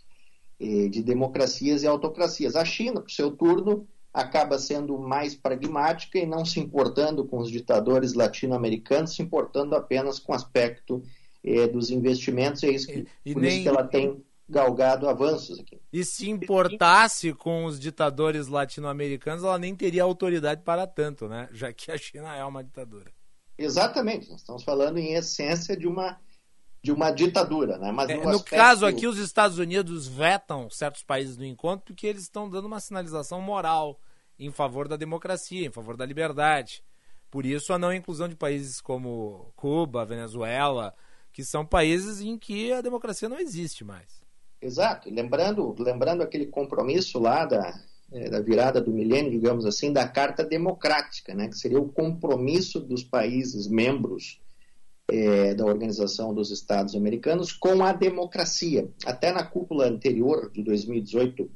eh, de democracias e autocracias. A China, por seu turno, acaba sendo mais pragmática e não se importando com os ditadores latino-americanos, se importando apenas com o aspecto eh, dos investimentos, é isso que, e, e por nem... isso que ela tem galgado avanços aqui. E se importasse com os ditadores latino-americanos, ela nem teria autoridade para tanto, né? Já que a China é uma ditadura. Exatamente, nós estamos falando em essência de uma, de uma ditadura, né? Mas é, no aspecto... caso aqui, os Estados Unidos vetam certos países do encontro porque eles estão dando uma sinalização moral em favor da democracia, em favor da liberdade. Por isso, a não inclusão de países como Cuba, Venezuela, que são países em que a democracia não existe mais. Exato, lembrando, lembrando aquele compromisso lá da, da virada do milênio, digamos assim, da Carta Democrática, né, que seria o compromisso dos países membros é, da Organização dos Estados Americanos com a democracia. Até na cúpula anterior, de dois mil e dezoito,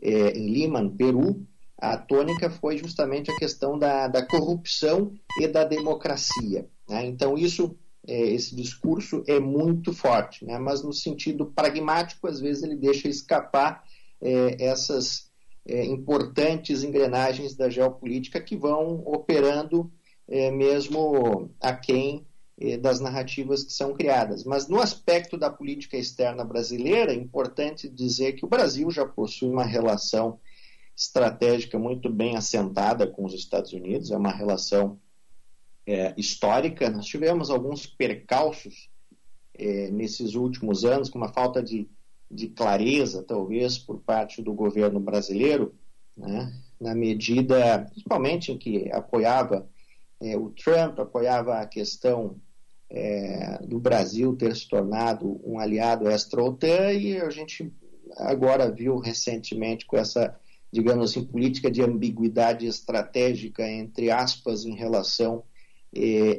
é, em Lima, no Peru, a tônica foi justamente a questão da, da corrupção e da democracia, né? Então, isso esse discurso é muito forte, né? Mas no sentido pragmático, às vezes ele deixa escapar é, essas é, importantes engrenagens da geopolítica que vão operando é, mesmo aquém é, das narrativas que são criadas. Mas no aspecto da política externa brasileira, é importante dizer que o Brasil já possui uma relação estratégica muito bem assentada com os Estados Unidos, é uma relação É, histórica. Nós tivemos alguns percalços é, nesses últimos anos, com uma falta de, de clareza, talvez, por parte do governo brasileiro, né, na medida, principalmente em que apoiava é, o Trump, apoiava a questão é, do Brasil ter se tornado um aliado extra-OTAN, e a gente agora viu recentemente com essa, digamos assim, política de ambiguidade estratégica, entre aspas, em relação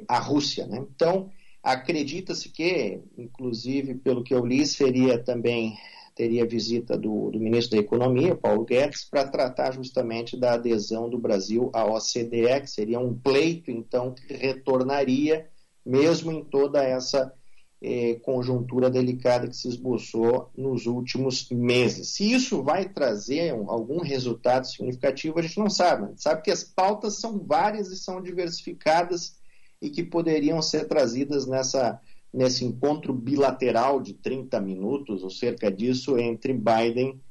a Rússia, né? Então, acredita-se que, inclusive, pelo que eu li, seria também, teria visita do, do ministro da Economia, Paulo Guedes, para tratar justamente da adesão do Brasil à O C D E, que seria um pleito, então, que retornaria, mesmo em toda essa eh, conjuntura delicada que se esboçou nos últimos meses. Se isso vai trazer um, algum resultado significativo, a gente não sabe. A gente sabe que as pautas são várias e são diversificadas, e que poderiam ser trazidas nessa, nesse encontro bilateral de trinta minutos, ou cerca disso, entre Biden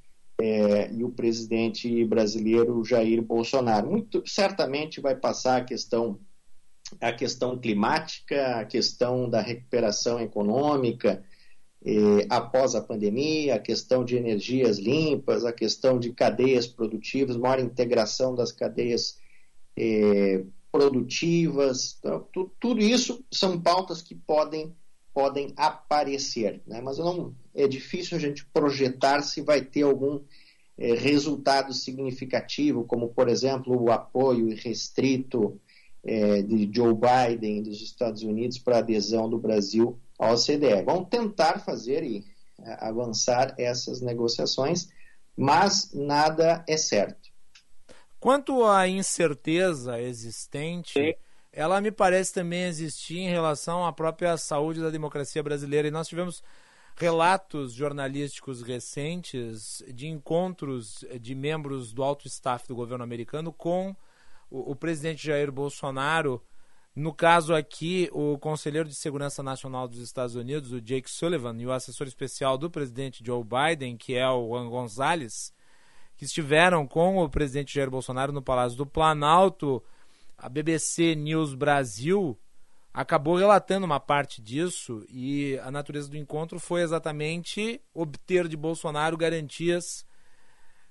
é, e o presidente brasileiro Jair Bolsonaro. Muito, certamente vai passar a questão, a questão climática, a questão da recuperação econômica é, após a pandemia, a questão de energias limpas, a questão de cadeias produtivas, maior integração das cadeias é, produtivas, então, tu, tudo isso são pautas que podem, podem aparecer, né? Mas não, é difícil a gente projetar se vai ter algum é, resultado significativo, como, por exemplo, o apoio irrestrito é, de Joe Biden dos Estados Unidos para a adesão do Brasil à O C D E. Vão tentar fazer e é, avançar essas negociações, mas nada é certo. Quanto à incerteza existente, ela me parece também existir em relação à própria saúde da democracia brasileira. E nós tivemos relatos jornalísticos recentes de encontros de membros do alto staff do governo americano com o, o presidente Jair Bolsonaro. No caso aqui, o conselheiro de Segurança Nacional dos Estados Unidos, o Jake Sullivan, e o assessor especial do presidente Joe Biden, que é o Juan Gonzalez, que estiveram com o presidente Jair Bolsonaro no Palácio do Planalto. A B B C News Brasil acabou relatando uma parte disso, e a natureza do encontro foi exatamente obter de Bolsonaro garantias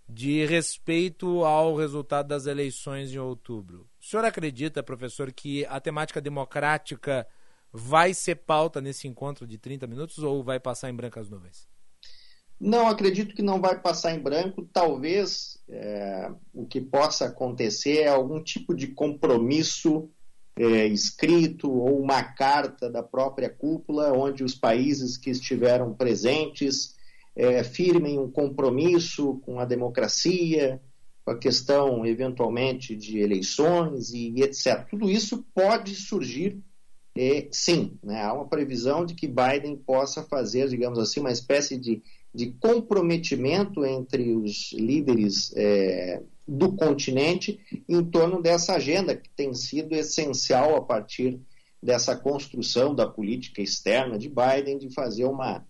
de respeito ao resultado das eleições em outubro. O senhor acredita, professor, que a temática democrática vai ser pauta nesse encontro de trinta minutos ou vai passar em brancas nuvens? Não, acredito que não vai passar em branco. Talvez é, o que possa acontecer é algum tipo de compromisso é, escrito, ou uma carta da própria cúpula, onde os países que estiveram presentes é, firmem um compromisso com a democracia, com a questão, eventualmente, de eleições e, e etcétera. Tudo isso pode surgir. É, sim, né? Há uma previsão de que Biden possa fazer, digamos assim, uma espécie de de comprometimento entre os líderes é, do continente em torno dessa agenda, que tem sido essencial a partir dessa construção da política externa de Biden, de fazer uma,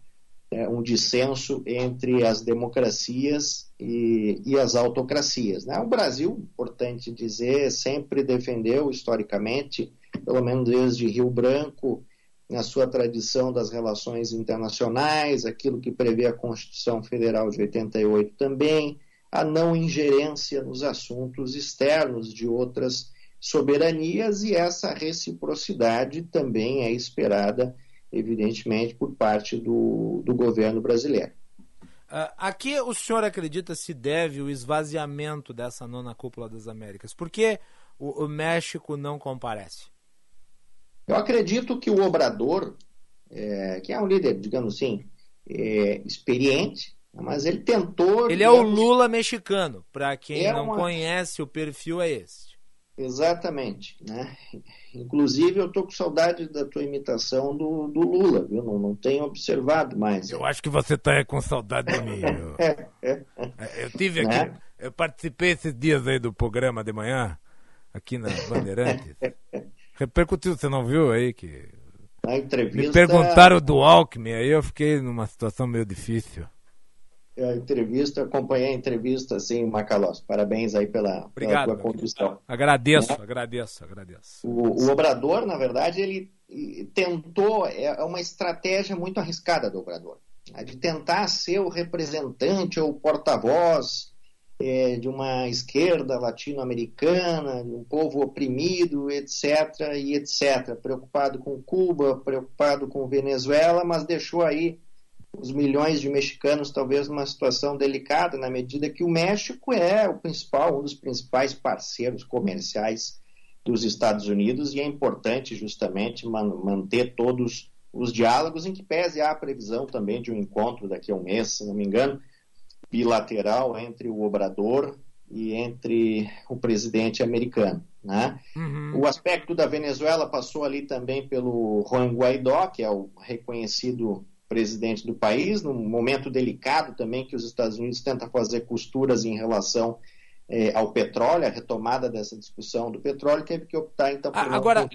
é, um dissenso entre as democracias e, e as autocracias, né? O Brasil, importante dizer, sempre defendeu historicamente, pelo menos desde Rio Branco, na sua tradição das relações internacionais, aquilo que prevê a Constituição Federal de oitenta e oito também, a não ingerência nos assuntos externos de outras soberanias, e essa reciprocidade também é esperada, evidentemente, por parte do, do governo brasileiro. A que o senhor acredita se deve o esvaziamento dessa nona Cúpula das Américas? Por que o, o México não comparece? Eu acredito que o Obrador, é, que é um líder, digamos assim, é, experiente, mas ele tentou... Ele é o Lula mexicano, para quem não conhece, o perfil é esse. Exatamente, né? Inclusive eu tô com saudade da tua imitação do, do Lula, viu? Não, não tenho observado mais. Eu acho que você tá com saudade de mim. Eu, eu tive aqui, né? Eu participei esses dias aí do programa de manhã aqui na Bandeirantes. Repercutiu, você não viu aí que na entrevista... me perguntaram do Alckmin, aí eu fiquei numa situação meio difícil. A entrevista, acompanhei a entrevista, sim, Macalossi. Parabéns aí pela, Obrigado, pela tua condução. Agradeço, é? agradeço, agradeço. O, o Obrador, na verdade, ele tentou, é uma estratégia muito arriscada do Obrador, a de tentar ser o representante ou porta-voz é, de uma esquerda latino-americana, de um povo oprimido, etc, e etcétera. Preocupado com Cuba, preocupado com Venezuela, mas deixou aí os milhões de mexicanos talvez numa situação delicada, na medida que o México é o principal, um dos principais parceiros comerciais dos Estados Unidos, e é importante justamente man- manter todos os diálogos, em que pese há a previsão também de um encontro daqui a um mês, se não me engano, bilateral entre o Obrador e entre o presidente americano, né? Uhum. O aspecto da Venezuela passou ali também pelo Juan Guaidó, que é o reconhecido presidente do país, num momento delicado também que os Estados Unidos tentam fazer costuras em relação eh, ao petróleo, a retomada dessa discussão do petróleo, teve que optar então por agora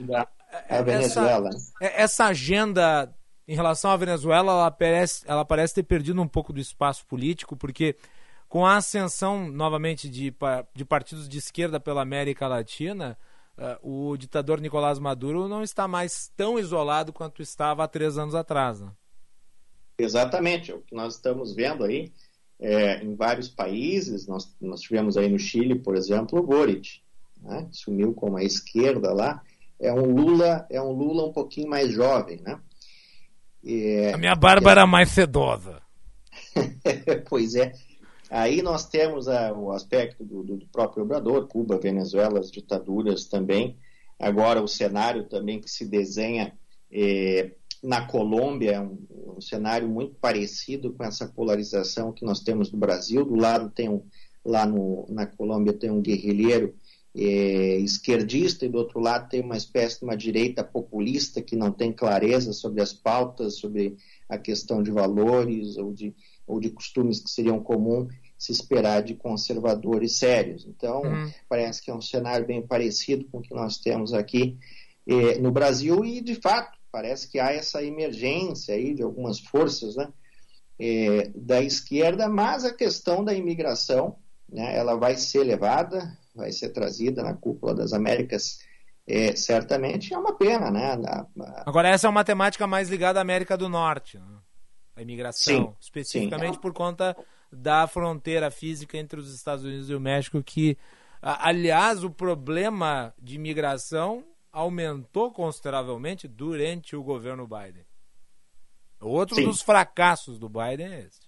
a, a Venezuela. Essa, essa agenda em relação à Venezuela, ela parece, ela parece ter perdido um pouco do espaço político, porque com a ascensão novamente de, de partidos de esquerda pela América Latina, o ditador Nicolás Maduro não está mais tão isolado quanto estava há três anos atrás, né? Exatamente, o que nós estamos vendo aí é, em vários países, nós, nós tivemos aí no Chile, por exemplo, o Boric, né, sumiu com a esquerda lá, é um Lula, é um Lula um pouquinho mais jovem, né? É, a minha barba é... era mais sedosa. Pois é, aí nós temos a, o aspecto do, do próprio Obrador, Cuba, Venezuela, as ditaduras também, agora o cenário também que se desenha... É, na Colômbia, é um, um cenário muito parecido com essa polarização que nós temos no Brasil. Do lado tem um, lá no, na Colômbia tem um guerrilheiro eh, esquerdista, e do outro lado tem uma espécie de uma direita populista que não tem clareza sobre as pautas, sobre a questão de valores ou de, ou de costumes que seriam comum se esperar de conservadores sérios. Então, hum. parece que é um cenário bem parecido com o que nós temos aqui eh, no Brasil, e de fato parece que há essa emergência aí de algumas forças, né, é, da esquerda, mas a questão da imigração, né, ela vai ser levada, vai ser trazida na Cúpula das Américas, é, certamente. É uma pena, né? Na, na... Agora, essa é uma temática mais ligada à América do Norte, né? A imigração, sim, especificamente sim, é... por conta da fronteira física entre os Estados Unidos e o México, que, aliás, o problema de imigração aumentou consideravelmente durante o governo Biden. Outro Sim. dos fracassos do Biden é esse.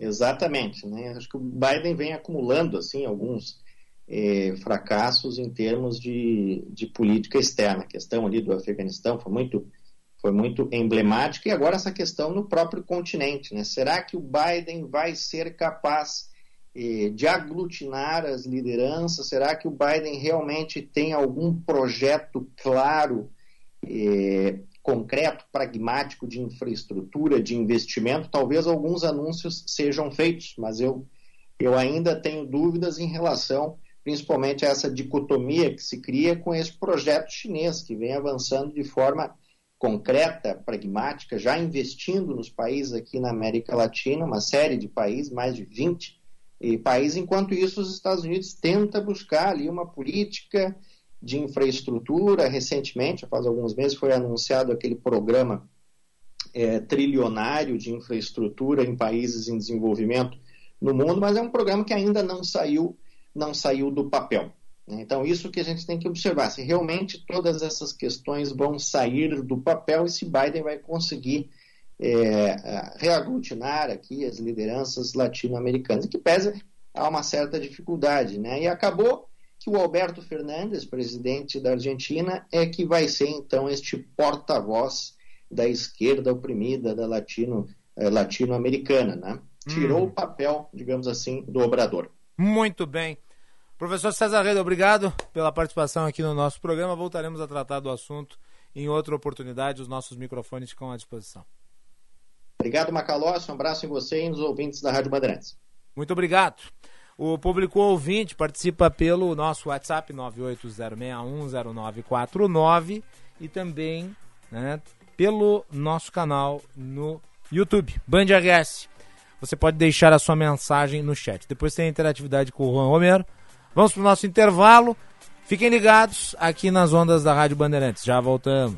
Exatamente, né? Acho que o Biden vem acumulando assim alguns eh, fracassos em termos de, de política externa. A questão ali do Afeganistão foi muito, foi muito emblemática, e agora essa questão no próprio continente, né? Será que o Biden vai ser capaz de aglutinar as lideranças? Será que o Biden realmente tem algum projeto claro, eh, concreto, pragmático, de infraestrutura, de investimento? Talvez alguns anúncios sejam feitos, mas eu, eu ainda tenho dúvidas em relação, principalmente, a essa dicotomia que se cria com esse projeto chinês, que vem avançando de forma concreta, pragmática, já investindo nos países aqui na América Latina, uma série de países, mais de vinte E país, enquanto isso, os Estados Unidos tenta buscar ali uma política de infraestrutura. Recentemente, faz alguns meses, foi anunciado aquele programa é, trilionário de infraestrutura em países em desenvolvimento no mundo, mas é um programa que ainda não saiu, não saiu do papel, né? Então, isso que a gente tem que observar, se realmente todas essas questões vão sair do papel e se Biden vai conseguir É, reaglutinar aqui as lideranças latino-americanas, que pesa a uma certa dificuldade, né? E acabou que o Alberto Fernandes, presidente da Argentina, é que vai ser então este porta-voz da esquerda oprimida, da latino, é, latino-americana, né? Tirou hum. o papel, digamos assim, do Obrador. Muito bem. Professor César Redel, obrigado pela participação aqui no nosso programa. Voltaremos a tratar do assunto em outra oportunidade. Os nossos microfones ficam à disposição. Obrigado, Macalossi. Um abraço em você e nos ouvintes da Rádio Bandeirantes. Muito obrigado. O público ouvinte participa pelo nosso WhatsApp nove oito zero seis um zero nove quatro nove e também, né, pelo nosso canal no YouTube, Band R S. Você pode deixar a sua mensagem no chat. Depois tem a interatividade com o Juan Romero. Vamos para o nosso intervalo. Fiquem ligados aqui nas ondas da Rádio Bandeirantes. Já voltamos.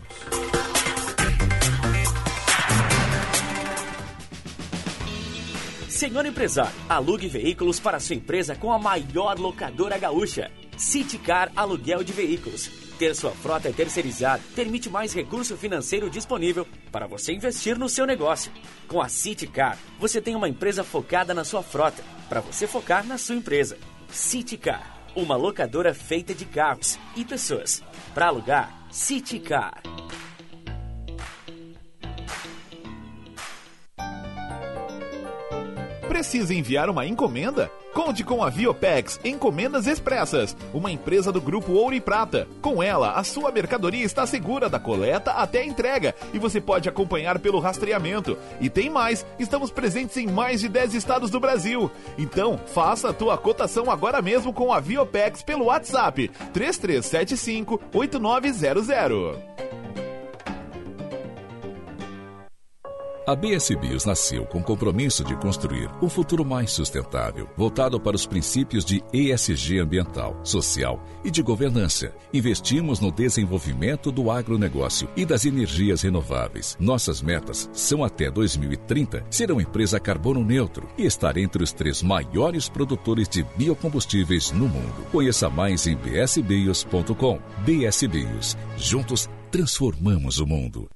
Senhor empresário, alugue veículos para sua empresa com a maior locadora gaúcha. Citicar Aluguel de Veículos. Ter sua frota terceirizada permite mais recurso financeiro disponível para você investir no seu negócio. Com a Citicar, você tem uma empresa focada na sua frota, para você focar na sua empresa. Citicar, uma locadora feita de carros e pessoas. Para alugar, Citicar. Precisa enviar uma encomenda? Conte com a Viopex Encomendas Expressas, uma empresa do Grupo Ouro e Prata. Com ela, a sua mercadoria está segura da coleta até a entrega e você pode acompanhar pelo rastreamento. E tem mais, estamos presentes em mais de dez estados do Brasil. Então, faça a tua cotação agora mesmo com a Viopex pelo WhatsApp três três sete cinco oito nove zero zero. A B S Bios nasceu com o compromisso de construir um futuro mais sustentável, voltado para os princípios de E S G ambiental, social e de governança. Investimos no desenvolvimento do agronegócio e das energias renováveis. Nossas metas são até dois mil e trinta ser uma empresa carbono neutro e estar entre os três maiores produtores de biocombustíveis no mundo. Conheça mais em b s bios ponto com. B S Bios. Juntos transformamos o mundo.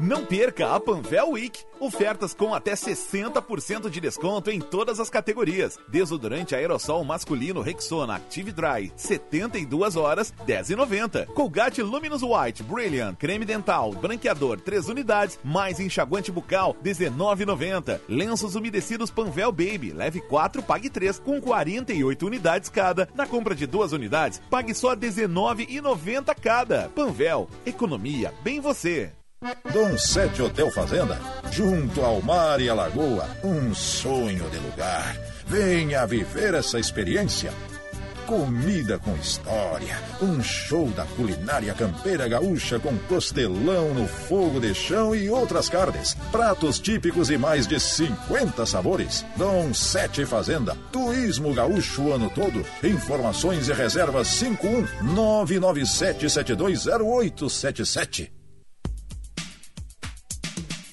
Não perca a Panvel Week. Ofertas com até sessenta por cento de desconto em todas as categorias. Desodorante aerossol masculino Rexona Active Dry, setenta e duas horas, dez reais e noventa centavos. Colgate Luminous White Brilliant, creme dental, branqueador, três unidades, mais enxaguante bucal, dezenove reais e noventa centavos. Lenços umedecidos Panvel Baby, leve quatro, pague três, com quarenta e oito unidades cada. Na compra de duas unidades, pague só dezenove reais e noventa centavos cada. Panvel, economia, bem você. Dom Sete Hotel Fazenda, junto ao mar e à lagoa, um sonho de lugar. Venha viver essa experiência. Comida com história, um show da culinária campeira gaúcha com costelão no fogo de chão e outras carnes, pratos típicos e mais de cinquenta sabores. Dom Sete Fazenda, turismo gaúcho o ano todo. Informações e reservas cinco um nove nove sete sete dois zero oito sete sete.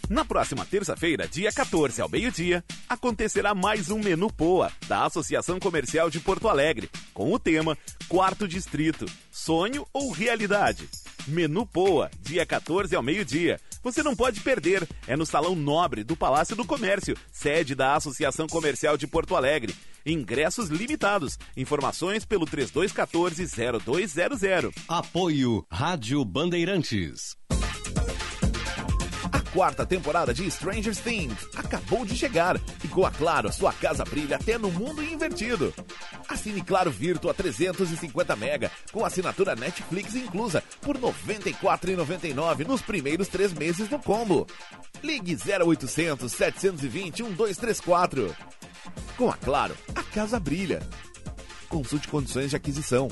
Na próxima terça-feira, dia quatorze ao meio-dia, acontecerá mais um Menu P O A, da Associação Comercial de Porto Alegre, com o tema Quarto Distrito, Sonho ou Realidade? Menu P O A, dia quatorze ao meio-dia. Você não pode perder, é no Salão Nobre do Palácio do Comércio, sede da Associação Comercial de Porto Alegre. Ingressos limitados. Informações pelo trinta e dois catorze zero dois zero zero. Apoio Rádio Bandeirantes. Quarta temporada de Stranger Things acabou de chegar e com a Claro a sua casa brilha até no mundo invertido. Assine Claro Virtu a trezentos e cinquenta mega com assinatura Netflix inclusa por noventa e quatro reais e noventa e nove centavos nos primeiros três meses do combo. Ligue zero oito zero zero sete dois zero um dois três quatro. Com a Claro, a casa brilha. Consulte condições de aquisição.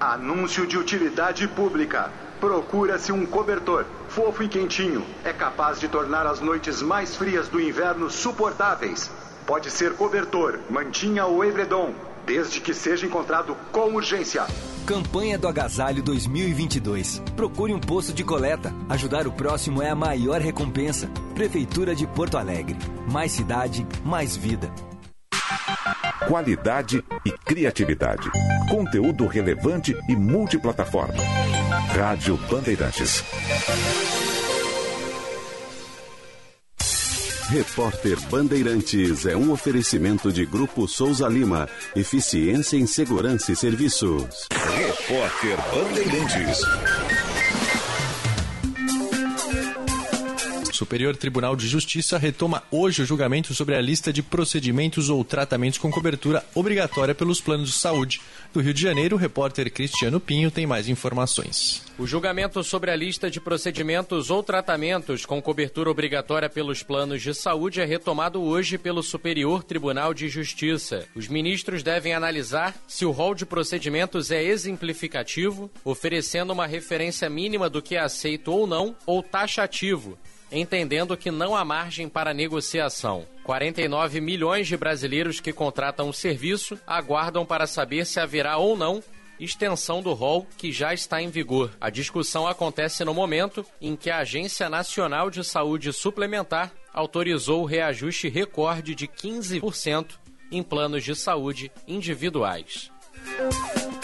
Anúncio de utilidade pública. Procura-se um cobertor, fofo e quentinho. É capaz de tornar as noites mais frias do inverno suportáveis. Pode ser cobertor, mantinha ou edredom, desde que seja encontrado com urgência. Campanha do Agasalho dois mil e vinte e dois. Procure um posto de coleta. Ajudar o próximo é a maior recompensa. Prefeitura de Porto Alegre. Mais cidade, mais vida. Qualidade e criatividade. Conteúdo relevante e multiplataforma. Rádio Bandeirantes. Repórter Bandeirantes é um oferecimento de Grupo Souza Lima. Eficiência em Segurança e Serviços. Repórter Bandeirantes. Superior Tribunal de Justiça retoma hoje o julgamento sobre a lista de procedimentos ou tratamentos com cobertura obrigatória pelos planos de saúde. Do Rio de Janeiro, o repórter Cristiano Pinho tem mais informações. O julgamento sobre a lista de procedimentos ou tratamentos com cobertura obrigatória pelos planos de saúde é retomado hoje pelo Superior Tribunal de Justiça. Os ministros devem analisar se o rol de procedimentos é exemplificativo, oferecendo uma referência mínima do que é aceito ou não, ou taxativo, entendendo que não há margem para negociação. quarenta e nove milhões de brasileiros que contratam o serviço aguardam para saber se haverá ou não extensão do rol que já está em vigor. A discussão acontece no momento em que a Agência Nacional de Saúde Suplementar autorizou o reajuste recorde de quinze por cento em planos de saúde individuais.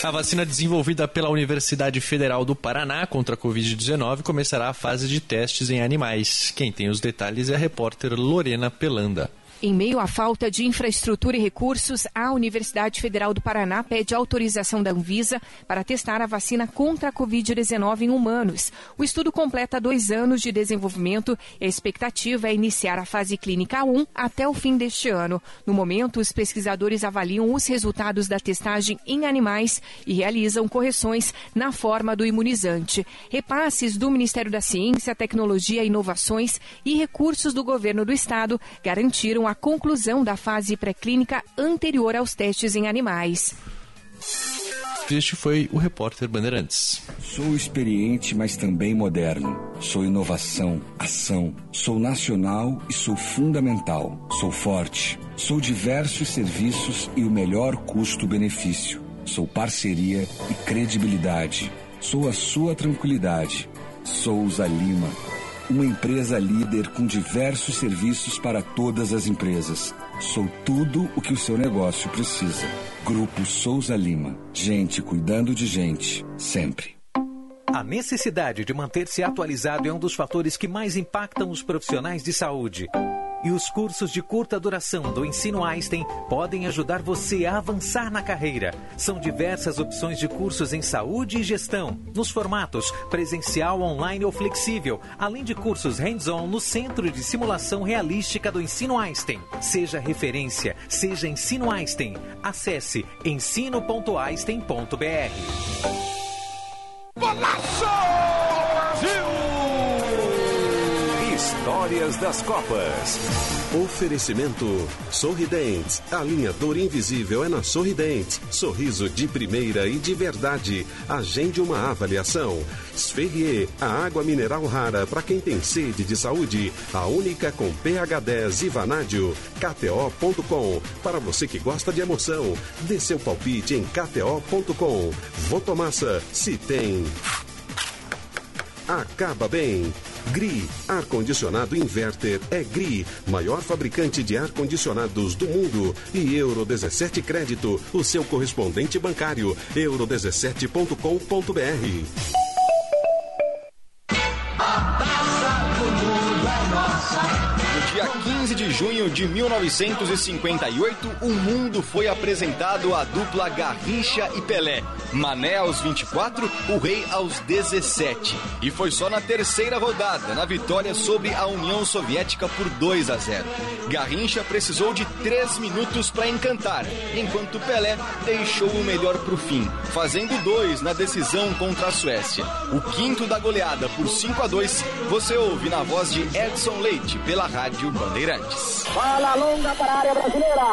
A vacina desenvolvida pela Universidade Federal do Paraná contra a covid dezenove começará a fase de testes em animais. Quem tem os detalhes é a repórter Lorena Pelanda. Em meio à falta de infraestrutura e recursos, a Universidade Federal do Paraná pede autorização da Anvisa para testar a vacina contra a covid dezenove em humanos. O estudo completa dois anos de desenvolvimento e a expectativa é iniciar a fase clínica um até o fim deste ano. No momento, os pesquisadores avaliam os resultados da testagem em animais e realizam correções na forma do imunizante. Repasses do Ministério da Ciência, Tecnologia, Inovações e recursos do governo do estado garantiram a A conclusão da fase pré-clínica anterior aos testes em animais. Este foi o repórter Bandeirantes. Sou experiente, mas também moderno. Sou inovação, ação. Sou nacional e sou fundamental. Sou forte. Sou diversos serviços e o melhor custo-benefício. Sou parceria e credibilidade. Sou a sua tranquilidade. Souza Lima. Uma empresa líder com diversos serviços para todas as empresas. Sou tudo o que o seu negócio precisa. Grupo Souza Lima. Gente cuidando de gente, sempre. A necessidade de manter-se atualizado é um dos fatores que mais impactam os profissionais de saúde. E os cursos de curta duração do Ensino Einstein podem ajudar você a avançar na carreira. São diversas opções de cursos em saúde e gestão, nos formatos presencial, online ou flexível, além de cursos hands-on no Centro de Simulação Realística do Ensino Einstein. Seja referência, seja Ensino Einstein. Acesse ensino ponto einstein ponto b r. Golaço! Brasil! Histórias das Copas. Oferecimento Sorridentes. Alinhador invisível é na Sorridentes. Sorriso de primeira e de verdade. Agende uma avaliação. Esferrier, a água mineral rara para quem tem sede de saúde. A única com pê agá dez e vanádio. K T O ponto com. Para você que gosta de emoção, dê seu palpite em K T O ponto com. Votomassa, se tem, acaba bem. G R I, ar-condicionado inverter é G R I, maior fabricante de ar-condicionados do mundo. E Euro dezessete Crédito, o seu correspondente bancário, euro dezessete ponto com ponto b r. A taça do mundo é nossa. No dia quinze de junho de mil novecentos e cinquenta e oito, o mundo foi apresentado à dupla Garrincha e Pelé. Mané aos vinte e quatro, o Rei aos dezessete. E foi só na terceira rodada, na vitória sobre a União Soviética por dois a zero. Garrincha precisou de três minutos para encantar, enquanto Pelé deixou o melhor para o fim, fazendo dois na decisão contra a Suécia. O quinto da goleada por cinco a dois, você ouve na voz de Edson Leite pela Rádio Bandeirantes. Bola longa para a área brasileira.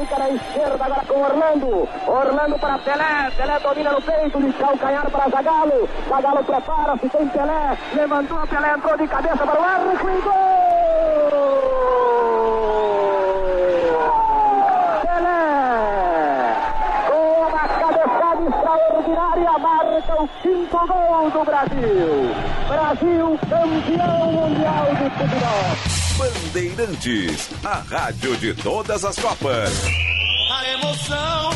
Fica na esquerda agora com Orlando. Orlando para Pelé. Pelé domina no peito. De calcanhar para Zagallo. Zagallo prepara-se. Tem Pelé. Levantou. Pelé entrou de cabeça para o arco e gol! Pelé. Com uma cabeçada extraordinária. Marca o quinto gol do Brasil. Brasil campeão mundial de futebol. Bandeirantes, a rádio de todas as Copas. A emoção,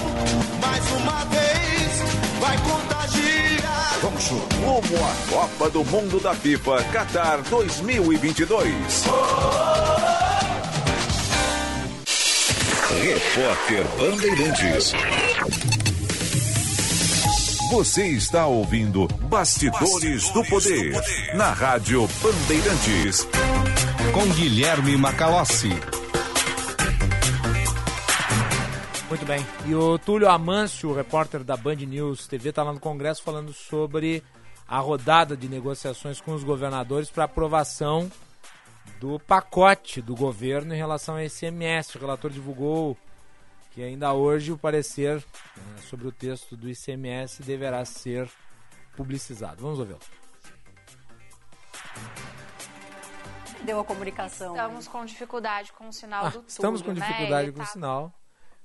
mais uma vez, vai contagiar. Vamos rumo à Copa do Mundo da FIFA Qatar dois mil e vinte e dois. Oh, oh, oh. Repórter Bandeirantes. Você está ouvindo Bastidores, Bastidores do, poder, do Poder na Rádio Bandeirantes. com Guilherme Macalossi. Muito bem. E o Túlio Amâncio, repórter da Band News T V, está lá no Congresso falando sobre a rodada de negociações com os governadores para aprovação do pacote do governo em relação ao I C M S. O relator divulgou que ainda hoje o parecer né, sobre o texto do I C M S deverá ser publicizado. Vamos ouvi-lo. Deu a comunicação. Estamos né? com dificuldade com o sinal ah, do Túlio. Estamos com dificuldade né? com tá... o sinal.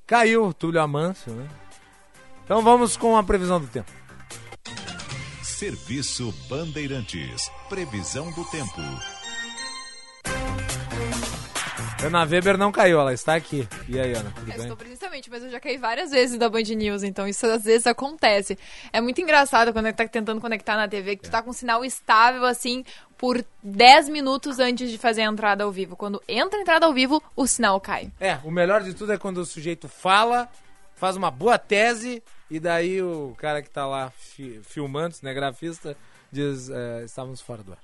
Caiu o Túlio Amâncio, né? Então vamos com a previsão do tempo. Serviço Bandeirantes. Previsão do tempo. Ana Weber não caiu, ela está aqui. E aí, Ana, tudo eu bem? Eu estou presencialmente, mas eu já caí várias vezes da Band News, então isso às vezes acontece. É muito engraçado quando tá tentando conectar na T V, que tu tá com um sinal estável, assim, por dez minutos antes de fazer a entrada ao vivo. Quando entra a entrada ao vivo, o sinal cai. É, o melhor de tudo é quando o sujeito fala, faz uma boa tese, e daí o cara que tá lá fi- filmando, cinegrafista, diz, é, estávamos fora do ar.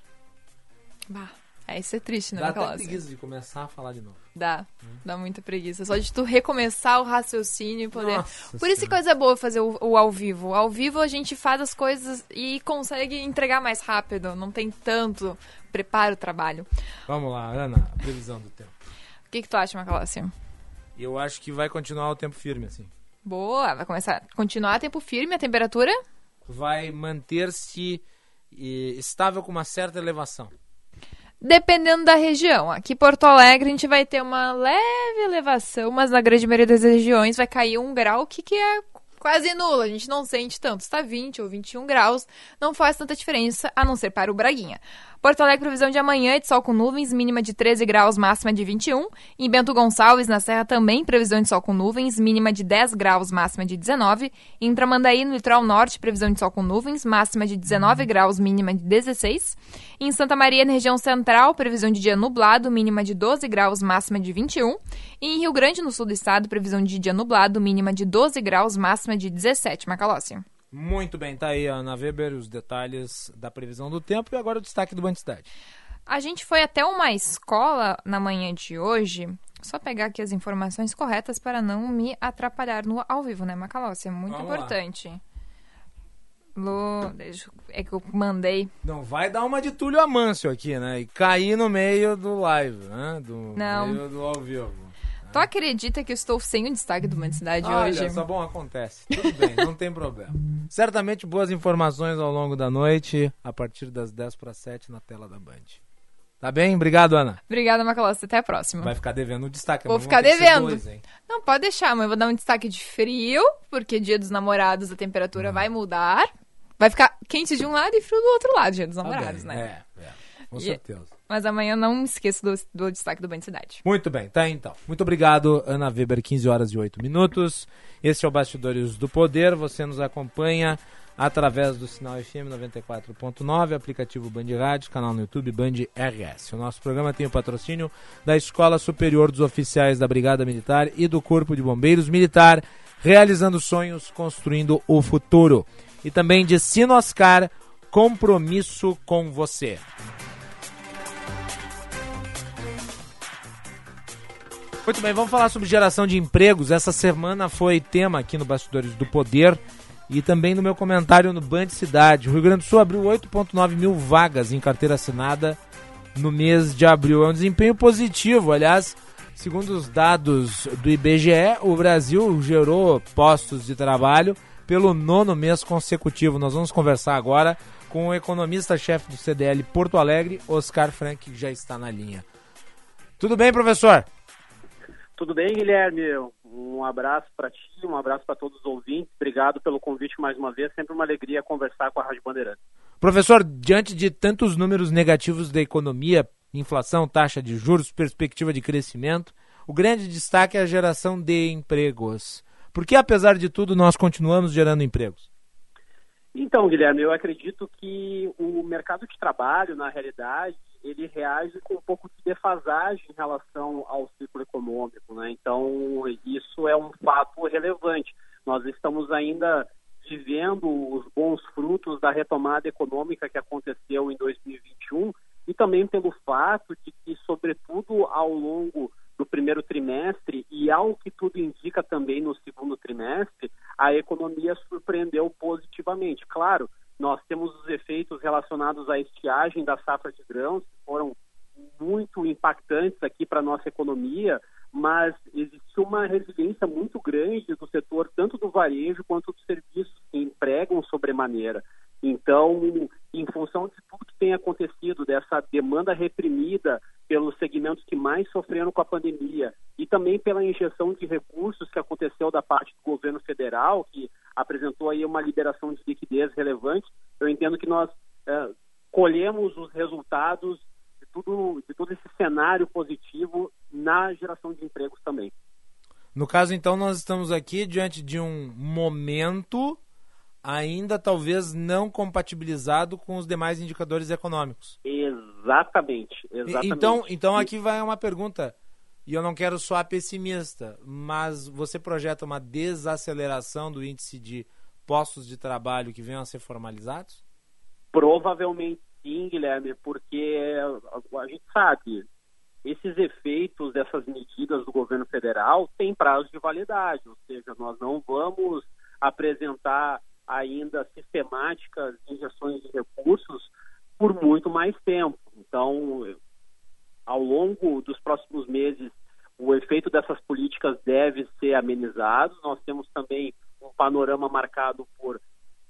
Bah. É, isso é triste, né, Macalossi? Dá até preguiça de começar a falar de novo. Dá, hum. dá muita preguiça. Só de tu recomeçar o raciocínio e poder... Nossa Por isso que coisa boa fazer o, o ao vivo. Ao vivo a gente faz as coisas e consegue entregar mais rápido. Não tem tanto preparo, trabalho. Vamos lá, Ana, a previsão do tempo. O que que tu acha, Macalossi? Eu acho que vai continuar o tempo firme, assim. Boa, vai começar continuar tempo firme, a temperatura? Vai manter-se e, estável com uma certa elevação. Dependendo da região. Aqui em Porto Alegre a gente vai ter uma leve elevação, mas na grande maioria das regiões vai cair um grau, que, que é quase nulo. A gente não sente tanto. Se está vinte ou vinte e um graus, não faz tanta diferença, a não ser para o Braguinha. Porto Alegre, previsão de amanhã é de sol com nuvens, mínima de treze graus, máxima de vinte e um. Em Bento Gonçalves, na Serra, também previsão de sol com nuvens, mínima de dez graus, máxima de dezenove. Em Tramandaí, no litoral norte, previsão de sol com nuvens, máxima de dezenove graus, mínima de dezesseis. Em Santa Maria, na região central, previsão de dia nublado, mínima de doze graus, máxima de vinte e um. E em Rio Grande, no sul do estado, previsão de dia nublado, mínima de doze graus, máxima de dezessete. Macalossi. Muito bem, tá aí a Ana Weber, os detalhes da previsão do tempo e agora o destaque do Band Cidade. A gente foi até uma escola na manhã de hoje, só pegar aqui as informações corretas para não me atrapalhar no ao vivo, né, Macalossi? É muito Vamos importante. Lá. Lu, é que eu mandei. Não vai dar uma de Túlio Amâncio aqui, né? E cair no meio do live, né? Do não. meio do ao vivo. Tu acredita que eu estou sem o destaque do Band Cidade Olha, hoje? Olha, só bom, acontece. Tudo bem, não tem problema. Certamente boas informações ao longo da noite, a partir das dez para as sete na tela da Band. Tá bem? Obrigado, Ana. Obrigada, Macalossi. Até a próxima. Vai ficar devendo o destaque. Vou ficar devendo. Dois, não, pode deixar, mas eu vou dar um destaque de frio, porque dia dos namorados a temperatura hum. vai mudar. Vai ficar quente de um lado e frio do outro lado, dia dos namorados, tá bem, né? É, é. Com certeza. E, mas amanhã não esqueço do, do destaque do Band Cidade. Muito bem, tá então. Muito obrigado, Ana Weber, quinze horas e oito minutos. Esse é o Bastidores do Poder. Você nos acompanha através do sinal F M noventa e quatro ponto nove, aplicativo Band Rádio, canal no YouTube Band R S. O nosso programa tem o patrocínio da Escola Superior dos Oficiais da Brigada Militar e do Corpo de Bombeiros Militar, realizando sonhos, construindo o futuro. E também de Sinoscar, compromisso com você. Muito bem, vamos falar sobre geração de empregos. Essa semana foi tema aqui no Bastidores do Poder e também no meu comentário no Band Cidade. O Rio Grande do Sul abriu oito vírgula nove mil vagas em carteira assinada no mês de abril. É um desempenho positivo, aliás, segundo os dados do I B G E, o Brasil gerou postos de trabalho pelo nono mês consecutivo. Nós vamos conversar agora com o economista-chefe do C D L Porto Alegre, Oscar Frank, que já está na linha. Tudo bem, professor? Tudo bem, Guilherme? Um abraço para ti, um abraço para todos os ouvintes. Obrigado pelo convite mais uma vez. Sempre uma alegria conversar com a Rádio Bandeirantes. Professor, diante de tantos números negativos da economia, inflação, taxa de juros, perspectiva de crescimento, o grande destaque é a geração de empregos. Por que, apesar de tudo, nós continuamos gerando empregos? Então, Guilherme, eu acredito que o mercado de trabalho, na realidade, ele reage com um pouco de defasagem em relação ao ciclo econômico, né? Então, isso é um fato relevante. Nós estamos ainda vivendo os bons frutos da retomada econômica que aconteceu em dois mil e vinte e um e também pelo fato de que sobretudo ao longo do primeiro trimestre e, ao que tudo indica, também no segundo trimestre, a economia surpreendeu positivamente. Claro, nós temos os efeitos relacionados à estiagem da safra de grãos, que foram muito impactantes aqui para a nossa economia, mas existiu uma resiliência muito grande do setor, tanto do varejo quanto dos serviços que empregam sobremaneira. Então, em função de tudo que tem acontecido, dessa demanda reprimida pelos segmentos que mais sofreram com a pandemia e também pela injeção de recursos que aconteceu da parte do governo federal, que apresentou aí uma liberação de liquidez relevante, eu entendo que nós eh, colhemos os resultados de, tudo, de todo esse cenário positivo na geração de empregos também. No caso, então, nós estamos aqui diante de um momento ainda talvez não compatibilizado com os demais indicadores econômicos. Exatamente, exatamente. Então, então aqui vai uma pergunta, e eu não quero soar pessimista, mas você projeta uma desaceleração do índice de postos de trabalho que venham a ser formalizados? Provavelmente sim, Guilherme, porque a gente sabe, esses efeitos dessas medidas do governo federal têm prazo de validade, ou seja, nós não vamos apresentar ainda sistemáticas, injeções de recursos por muito mais tempo. Então, ao longo dos próximos meses, o efeito dessas políticas deve ser amenizado. Nós temos também um panorama marcado por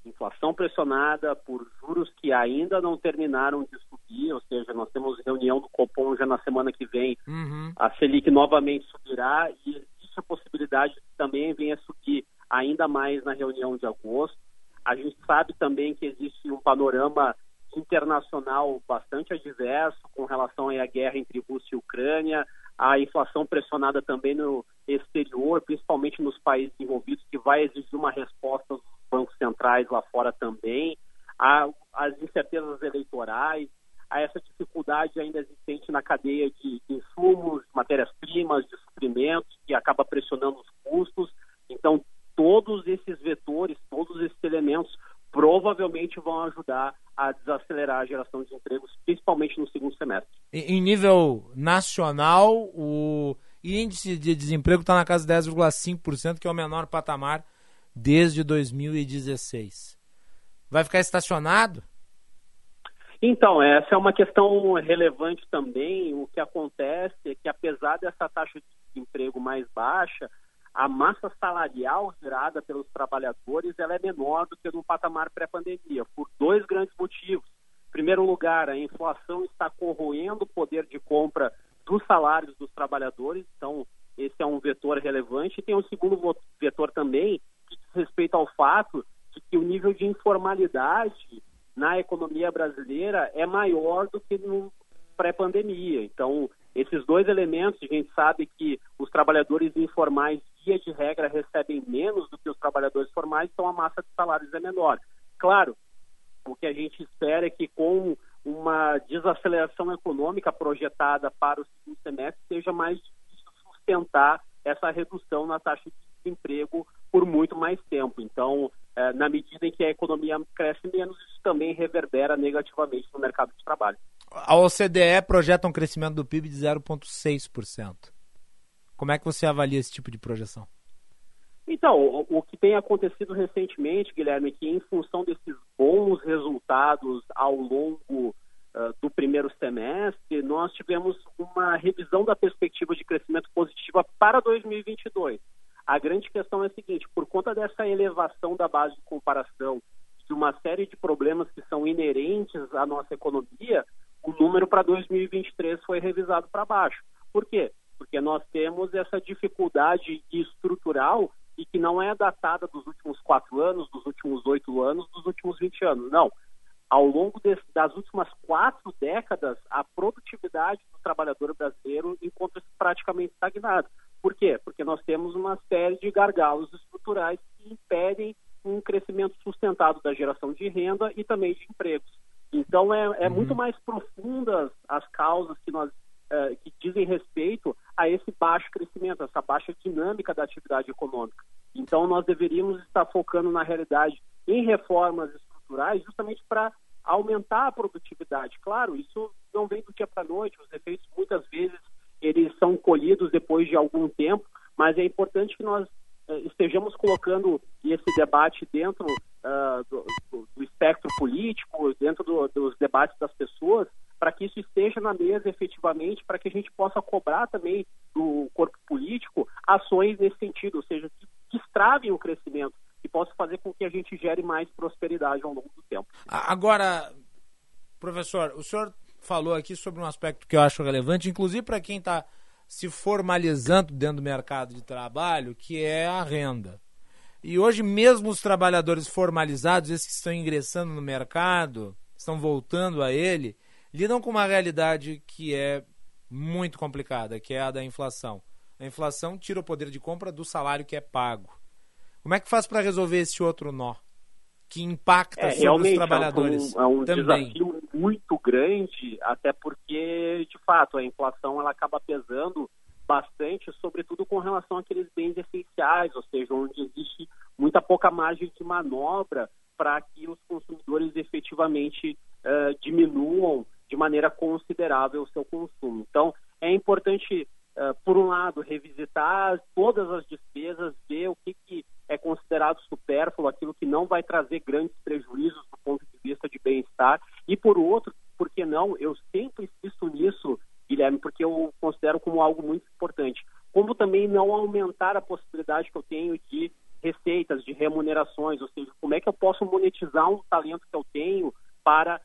inflação pressionada, por juros que ainda não terminaram de subir, ou seja, nós temos reunião do Copom já na semana que vem, uhum. A Selic novamente subirá e existe a possibilidade que também venha subir ainda mais na reunião de agosto. A gente sabe também que existe um panorama internacional bastante adverso com relação à guerra entre Rússia e Ucrânia, a inflação pressionada também no exterior, principalmente nos países envolvidos, que vai exigir uma resposta dos bancos centrais lá fora também, as incertezas eleitorais, a essa dificuldade ainda existente na cadeia de insumos, matérias-primas, de suprimentos, que acaba pressionando os custos. Então, todos esses vetores, todos esses elementos provavelmente vão ajudar a desacelerar a geração de empregos, principalmente no segundo semestre. Em nível nacional, o índice de desemprego está na casa de dez vírgula cinco por cento, que é o menor patamar desde dois mil e dezesseis. Vai ficar estacionado? Então, essa é uma questão relevante também. O que acontece é que, apesar dessa taxa de desemprego mais baixa, a massa salarial gerada pelos trabalhadores ela é menor do que no patamar pré-pandemia, por dois grandes motivos. Em primeiro lugar, a inflação está corroendo o poder de compra dos salários dos trabalhadores, então esse é um vetor relevante. E tem um segundo vetor também, que diz respeito ao fato de que o nível de informalidade na economia brasileira é maior do que no pré-pandemia. Então, esses dois elementos, a gente sabe que os trabalhadores informais, via de regra, recebem menos do que os trabalhadores formais, então a massa de salários é menor. Claro, o que a gente espera é que com uma desaceleração econômica projetada para o segundo semestre, seja mais difícil sustentar essa redução na taxa de desemprego por muito mais tempo. Então, na medida em que a economia cresce menos, isso também reverbera negativamente no mercado de trabalho. A O C D E projeta um crescimento do P I B de zero vírgula seis por cento. Como é que você avalia esse tipo de projeção? Então, o que tem acontecido recentemente, Guilherme, é que em função desses bons resultados ao longo uh, do primeiro semestre, nós tivemos uma revisão da perspectiva de crescimento positiva para dois mil e vinte e dois. A grande questão é a seguinte: por conta dessa elevação da base de comparação de uma série de problemas que são inerentes à nossa economia, o número para dois mil e vinte e três foi revisado para baixo. Por quê? Porque nós temos essa dificuldade estrutural e que não é datada dos últimos quatro anos, dos últimos oito anos, dos últimos vinte anos. Não. Ao longo de, das últimas quatro décadas, a produtividade do trabalhador brasileiro encontra-se praticamente estagnada. Por quê? Porque nós temos uma série de gargalos estruturais que impedem um crescimento sustentado da geração de renda e também de empregos. Então, é, é uhum. muito mais profundas as causas que, nós, eh, que dizem respeito a esse baixo crescimento, essa baixa dinâmica da atividade econômica. Então, nós deveríamos estar focando, na realidade, em reformas estruturais, justamente para aumentar a produtividade. Claro, isso não vem do dia para a noite, os efeitos muitas vezes eles são colhidos depois de algum tempo, mas é importante que nós eh, estejamos colocando esse debate dentro uh, do, do, do espectro político, dentro do, dos debates das pessoas, para que isso esteja na mesa efetivamente, para que a gente possa cobrar também do corpo político ações nesse sentido, ou seja, que destravem o crescimento, que possam fazer com que a gente gere mais prosperidade ao longo do tempo. Agora, professor, o senhor falou aqui sobre um aspecto que eu acho relevante, inclusive para quem está se formalizando dentro do mercado de trabalho, que é a renda. E hoje mesmo os trabalhadores formalizados, esses que estão ingressando no mercado, estão voltando a ele, lidam com uma realidade que é muito complicada, que é a da inflação. A inflação tira o poder de compra do salário que é pago. Como é que faz para resolver esse outro nó que impacta é, sobre os trabalhadores? É um, é um desafio muito grande, até porque, de fato, a inflação ela acaba pesando bastante, sobretudo com relação àqueles bens essenciais, ou seja, onde existe muita pouca margem de manobra para que os consumidores efetivamente uh, diminuam de maneira considerável o seu consumo. Então, é importante, uh, por um lado, revisitar todas as despesas, ver o que, que é considerado supérfluo, aquilo que não vai trazer grandes prejuízos do ponto de vista de bem-estar. E, por outro, por que não? Eu sempre insisto nisso, Guilherme, porque eu considero como algo muito importante. Como também não aumentar a possibilidade que eu tenho de receitas, de remunerações, ou seja, como é que eu posso monetizar um talento que eu tenho para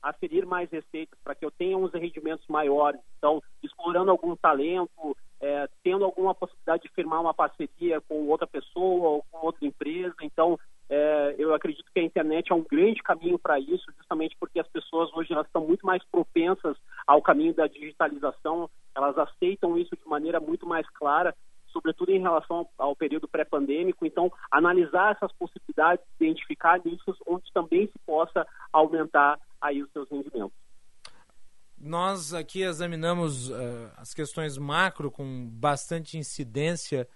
aferir mais receitas, para que eu tenha uns rendimentos maiores. Então, explorando algum talento, é, tendo alguma possibilidade de firmar uma parceria com outra pessoa ou com outra empresa. Então, é, eu acredito que a internet é um grande caminho para isso, justamente porque as pessoas hoje elas estão muito mais propensas ao caminho da digitalização, elas aceitam isso de maneira muito mais clara, sobretudo em relação ao período pré-pandêmico. Então, analisar essas possibilidades, identificar nichos onde também se possa aumentar aí os seus rendimentos. Nós aqui examinamos uh, as questões macro com bastante incidência,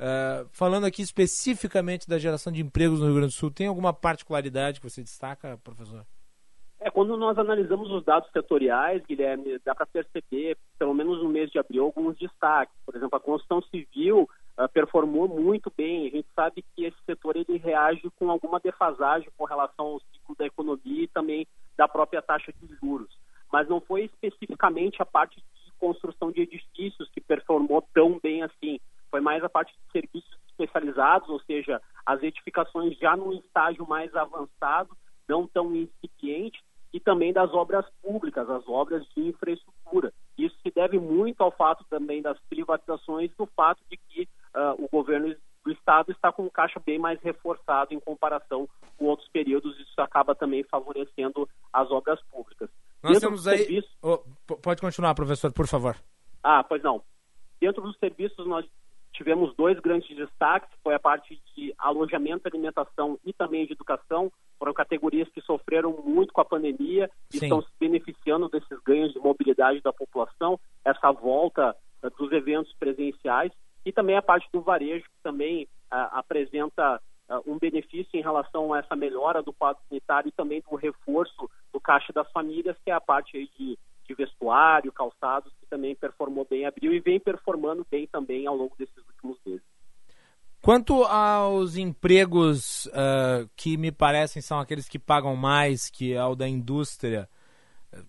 uh, falando aqui especificamente da geração de empregos no Rio Grande do Sul. Tem alguma particularidade que você destaca, professor? É, quando nós analisamos os dados setoriais, Guilherme, dá para perceber, pelo menos no mês de abril, alguns destaques. Por exemplo, a construção civil uh, performou muito bem. A gente sabe que esse setor ele reage com alguma defasagem com relação ao ciclo da economia e também da própria taxa de juros. Mas não foi especificamente a parte de construção de edifícios que performou tão bem assim. Foi mais a parte de serviços especializados, ou seja, as edificações já num estágio mais avançado, não tão incipiente, e também das obras públicas, as obras de infraestrutura. Isso se deve muito ao fato também das privatizações, do fato de que uh, o governo do Estado está com um caixa bem mais reforçado em comparação com outros períodos, isso acaba também favorecendo as obras públicas. Nós temos aí... Serviço... Oh, pode continuar, professor, por favor. Ah, pois não. Dentro dos serviços, nós tivemos dois grandes destaques, foi a parte de alojamento, alimentação e também de educação. Foram categorias que sofreram muito com a pandemia e Sim. estão se beneficiando desses ganhos de mobilidade da população, essa volta uh, dos eventos presenciais, e também a parte do varejo, que também uh, apresenta uh, um benefício em relação a essa melhora do quadro sanitário e também do reforço do caixa das famílias, que é a parte aí de, de vestuário, calçados, que também performou bem em abril e vem performando bem também ao longo desses últimos meses. Quanto aos empregos uh, que me parecem são aqueles que pagam mais, que é o da indústria,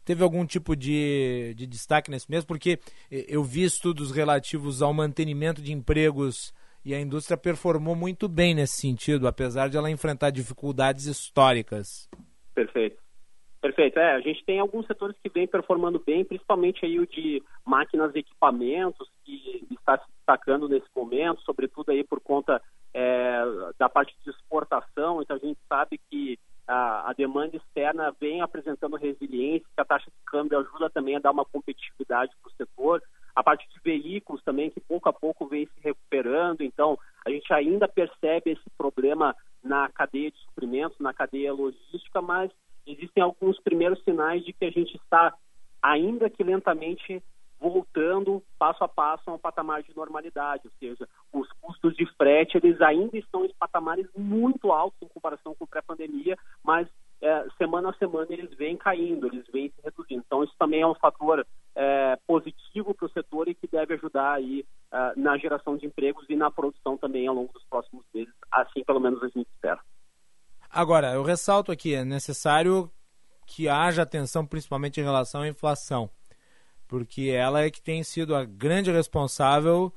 teve algum tipo de, de destaque nesse mês? Porque eu vi estudos relativos ao mantenimento de empregos e a indústria performou muito bem nesse sentido, apesar de ela enfrentar dificuldades históricas. Perfeito. Perfeito. É, a gente tem alguns setores que vêm performando bem, principalmente aí o de máquinas e equipamentos, que está se destacando nesse momento, sobretudo aí por conta é, da parte de exportação. Então a gente sabe que a, a demanda externa vem apresentando resiliência, que a taxa de câmbio ajuda também a dar uma competitividade para o setor. A parte de veículos também, que pouco a pouco vem se recuperando. Então a gente ainda percebe esse problema na cadeia de suprimentos, na cadeia logística, mas existem alguns primeiros sinais de que a gente está, ainda que lentamente, voltando passo a passo a um patamar de normalidade, ou seja, os custos de frete eles ainda estão em patamares muito altos em comparação com pré-pandemia, mas é, semana a semana eles vêm caindo, eles vêm se reduzindo. Então isso também é um fator é, positivo para o setor e que deve ajudar aí é, na geração de empregos e na produção também ao longo dos próximos meses, assim pelo menos a gente espera. Agora, eu ressalto aqui, é necessário que haja atenção principalmente em relação à inflação, porque ela é que tem sido a grande responsável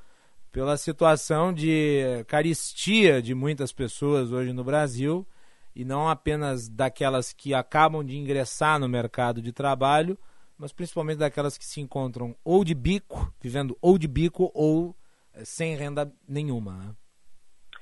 pela situação de caristia de muitas pessoas hoje no Brasil, e não apenas daquelas que acabam de ingressar no mercado de trabalho, mas principalmente daquelas que se encontram ou de bico, vivendo ou de bico ou sem renda nenhuma. Né?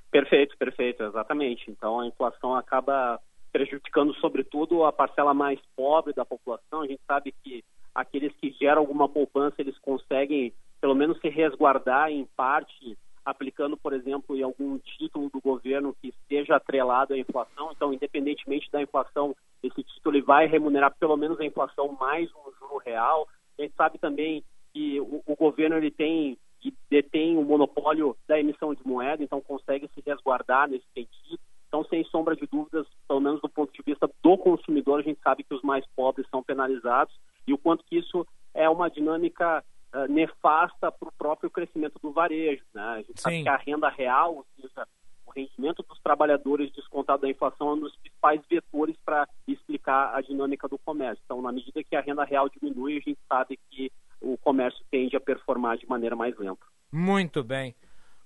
Perfeito, perfeito, exatamente. Então a inflação acaba prejudicando sobretudo a parcela mais pobre da população. A gente sabe que aqueles que geram alguma poupança, eles conseguem pelo menos se resguardar em parte, aplicando, por exemplo, em algum título do governo que esteja atrelado à inflação. Então, independentemente da inflação, esse título vai remunerar pelo menos a inflação mais um juro real. A gente sabe também que o, o governo ele tem e detém o monopólio da emissão de moeda, então consegue se resguardar nesse sentido. Então, sem sombra de dúvidas, pelo menos do ponto de vista do consumidor, a gente sabe que os mais pobres são penalizados e o quanto que isso é uma dinâmica uh, nefasta para o próprio crescimento do varejo, né? A gente sabe que a renda real, ou seja, o rendimento dos trabalhadores descontado da inflação é um dos principais vetores para explicar a dinâmica do comércio. Então, na medida que a renda real diminui, a gente sabe que o comércio tende a performar de maneira mais lenta. Muito bem.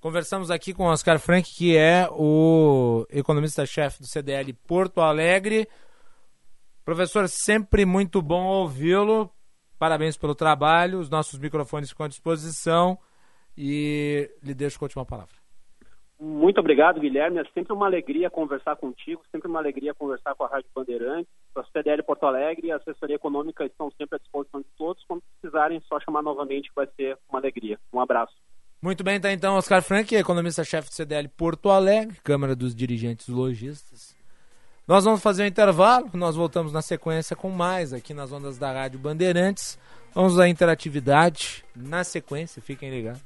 Conversamos aqui com o Oscar Frank, que é o economista-chefe do C D L Porto Alegre. Professor, sempre muito bom ouvi-lo. Parabéns pelo trabalho. Os nossos microfones ficam à disposição. E lhe deixo com a última palavra. Muito obrigado, Guilherme. É sempre uma alegria conversar contigo, sempre uma alegria conversar com a Rádio Bandeirantes. A C D L Porto Alegre e a assessoria econômica estão sempre à disposição de todos. Quando precisarem, só chamar novamente, vai ser uma alegria. Um abraço. Muito bem, tá então Oscar Frank, economista-chefe do C D L Porto Alegre, Câmara dos Dirigentes Logistas. Nós vamos fazer um intervalo, nós voltamos na sequência com mais aqui nas ondas da Rádio Bandeirantes. Vamos à interatividade na sequência, fiquem ligados.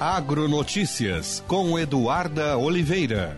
Agronotícias com Eduarda Oliveira.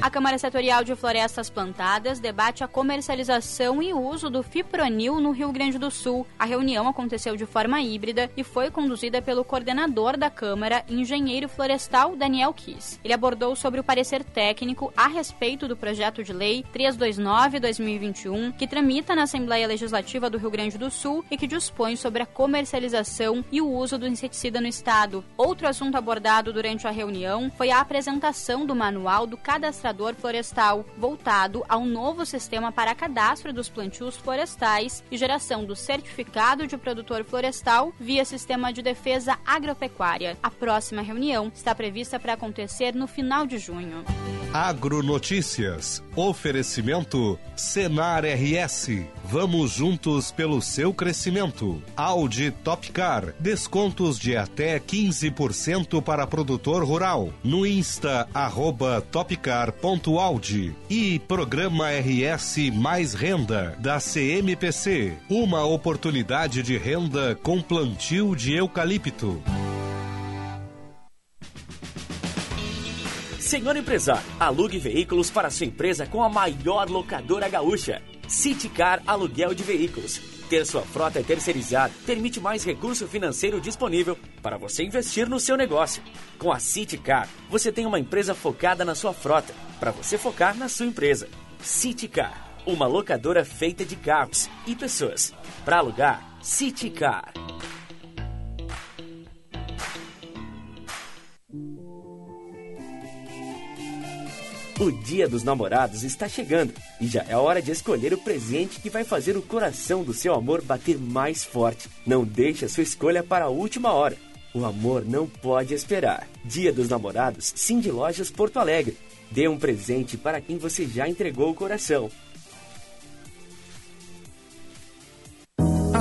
A Câmara Setorial de Florestas Plantadas debate a comercialização e uso do fipronil no Rio Grande do Sul. A reunião aconteceu de forma híbrida e foi conduzida pelo coordenador da Câmara, engenheiro florestal Daniel Kiss. Ele abordou sobre o parecer técnico a respeito do projeto de lei trezentos e vinte e nove barra dois mil e vinte e um, que tramita na Assembleia Legislativa do Rio Grande do Sul e que dispõe sobre a comercialização e o uso do inseticida no estado. Outro assunto abordado durante a reunião foi a apresentação do manual do cadastramento florestal, voltado ao novo sistema para cadastro dos plantios florestais e geração do certificado de produtor florestal via sistema de defesa agropecuária. A próxima reunião está prevista para acontecer no final de junho. Agronotícias, oferecimento Senar R S. Vamos juntos pelo seu crescimento. Audi Topcar, descontos de até quinze por cento para produtor rural. No Insta, arroba topcar ponto audi. E Programa R S Mais Renda, da C M P C. Uma oportunidade de renda com plantio de eucalipto. Senhor empresário, alugue veículos para sua empresa com a maior locadora gaúcha. Citicar Aluguel de Veículos. Ter sua frota terceirizada permite mais recurso financeiro disponível para você investir no seu negócio. Com a Citicar, você tem uma empresa focada na sua frota, para você focar na sua empresa. Citicar, uma locadora feita de carros e pessoas. Para alugar, Citicar. O Dia dos Namorados está chegando e já é hora de escolher o presente que vai fazer o coração do seu amor bater mais forte. Não deixe a sua escolha para a última hora. O amor não pode esperar. Dia dos Namorados, Cindy Lojas Porto Alegre. Dê um presente para quem você já entregou o coração.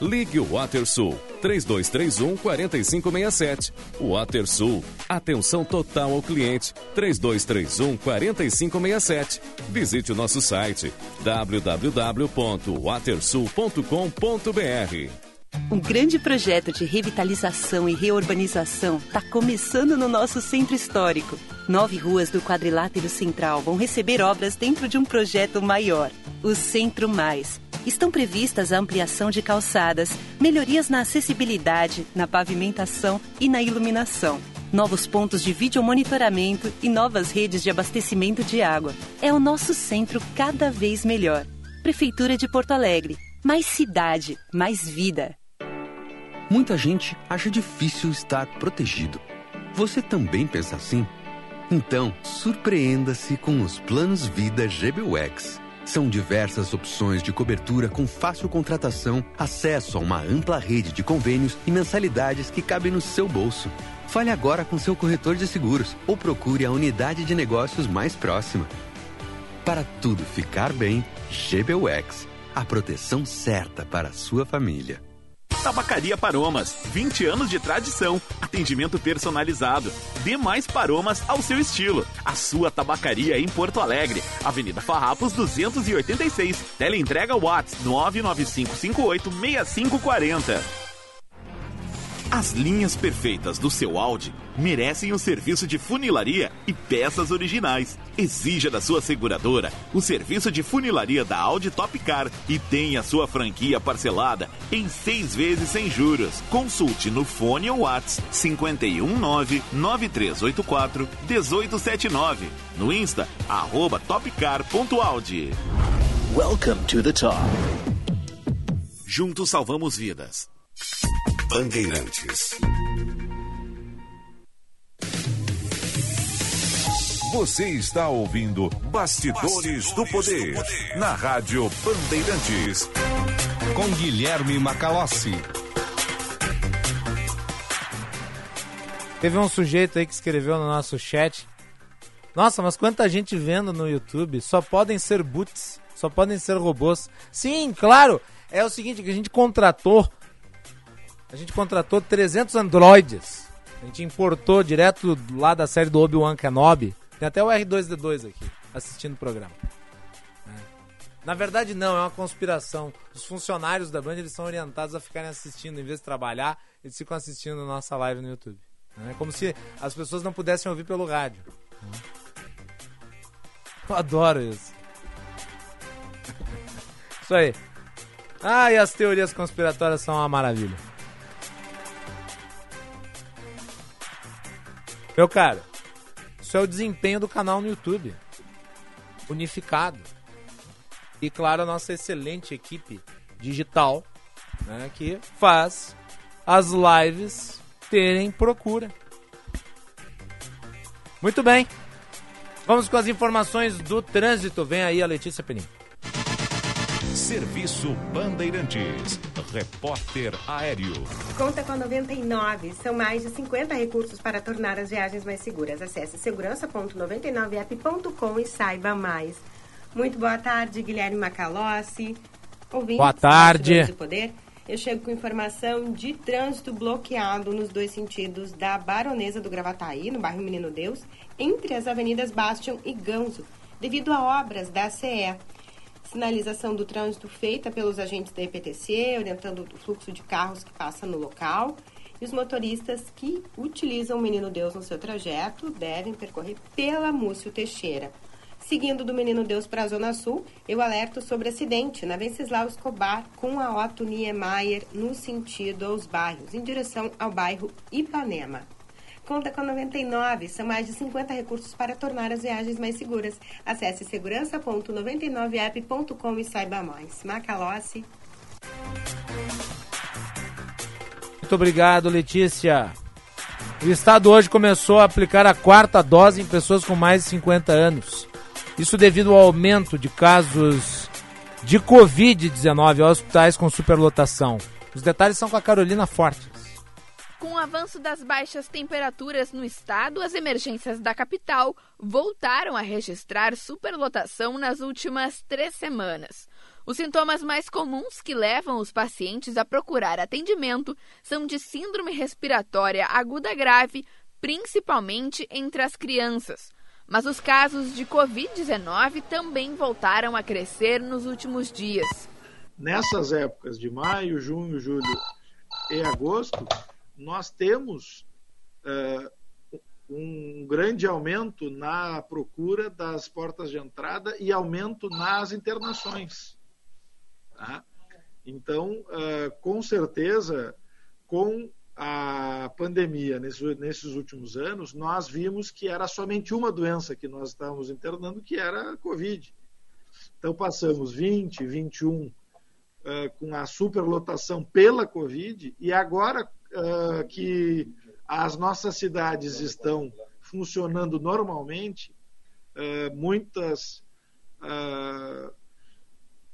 Ligue o WaterSul três dois três um, quatro cinco seis sete. WaterSul, atenção total ao cliente, três dois três um, quatro cinco seis sete. Visite o nosso site w w w ponto watersul ponto com ponto b r. Um grande projeto de revitalização e reurbanização está começando no nosso centro histórico. Nove ruas do quadrilátero central vão receber obras dentro de um projeto maior, o Centro Mais. Estão previstas a ampliação de calçadas, melhorias na acessibilidade, na pavimentação e na iluminação. Novos pontos de videomonitoramento e novas redes de abastecimento de água. É o nosso centro cada vez melhor. Prefeitura de Porto Alegre. Mais cidade, mais vida. Muita gente acha difícil estar protegido. Você também pensa assim? Então, surpreenda-se com os planos Vida G B U X. São diversas opções de cobertura com fácil contratação, acesso a uma ampla rede de convênios e mensalidades que cabem no seu bolso. Fale agora com seu corretor de seguros ou procure a unidade de negócios mais próxima. Para tudo ficar bem, G B U X. A proteção certa para a sua família. Tabacaria Paromas, vinte anos de tradição, atendimento personalizado. Dê mais Paromas ao seu estilo. A sua tabacaria em Porto Alegre, Avenida Farrapos duzentos e oitenta e seis. Teleentrega WhatsApp nove nove cinco cinco oito seis cinco quatro zero. As linhas perfeitas do seu Audi merecem um serviço de funilaria e peças originais. Exija da sua seguradora o serviço de funilaria da Audi Top Car e tenha sua franquia parcelada em seis vezes sem juros. Consulte no fone ou WhatsApp cinco um nove, nove três oito quatro, um oito sete nove. No Insta, arroba topcar.audi. Welcome to the top. Juntos salvamos vidas. Bandeirantes. Você está ouvindo Bastidores, Bastidores do, Poder, do Poder na Rádio Bandeirantes com Guilherme Macalossi. Teve um sujeito aí que escreveu no nosso chat: nossa, mas quanta gente vendo no YouTube, só podem ser bots, só podem ser robôs. Sim, claro, é o seguinte, que a gente contratou A gente contratou trezentos androides. A gente importou direto lá da série do Obi-Wan Kenobi. Tem até o R dois D dois aqui, assistindo o programa. Na verdade não, é uma conspiração. Os funcionários da Band, eles são orientados a ficarem assistindo. Em vez de trabalhar, eles ficam assistindo a nossa live no YouTube. É como se as pessoas não pudessem ouvir pelo rádio. Eu adoro isso. Isso aí. Ah, e as teorias conspiratórias são uma maravilha. Meu cara, isso é o desempenho do canal no YouTube, unificado. E claro, a nossa excelente equipe digital, né, que faz as lives terem procura. Muito bem, vamos com as informações do trânsito. Vem aí a Letícia Penin. Serviço Bandeirantes. Repórter Aéreo. Conta com a noventa e nove. São mais de cinquenta recursos para tornar as viagens mais seguras. Acesse segurança ponto noventa e nove app ponto com e saiba mais. Muito boa tarde, Guilherme Macalossi. Ouvintes, boa tarde. Do Poder. Eu chego com informação de trânsito bloqueado nos dois sentidos da Baronesa do Gravataí, no bairro Menino Deus, entre as avenidas Bastião e Ganso, devido a obras da C E. Sinalização do trânsito feita pelos agentes da E P T C, orientando o fluxo de carros que passa no local. E os motoristas que utilizam o Menino Deus no seu trajeto devem percorrer pela Múcio Teixeira. Seguindo do Menino Deus para a Zona Sul, eu alerto sobre acidente na Venceslau Escobar com a Otto Niemeyer no sentido aos bairros, em direção ao bairro Ipanema. Conta com noventa e nove, são mais de cinquenta recursos para tornar as viagens mais seguras. Acesse segurança ponto noventa e nove app ponto com e saiba mais. Macalossi. Muito obrigado, Letícia. O Estado hoje começou a aplicar a quarta dose em pessoas com mais de cinquenta anos. Isso devido ao aumento de casos de covid dezenove a hospitais com superlotação. Os detalhes são com a Carolina Fortes. Com o avanço das baixas temperaturas no estado, as emergências da capital voltaram a registrar superlotação nas últimas três semanas. Os sintomas mais comuns que levam os pacientes a procurar atendimento são de síndrome respiratória aguda grave, principalmente entre as crianças. Mas os casos de covid dezenove também voltaram a crescer nos últimos dias. Nessas épocas de maio, junho, julho e agosto, nós temos uh, um grande aumento na procura das portas de entrada e aumento nas internações. Tá? Então, uh, com certeza, com a pandemia nesses, nesses últimos anos, nós vimos que era somente uma doença que nós estávamos internando, que era a Covid. Então, passamos vinte, vinte e um Uh, com a superlotação pela Covid, e agora uh, que as nossas cidades estão funcionando normalmente, uh, muitas uh,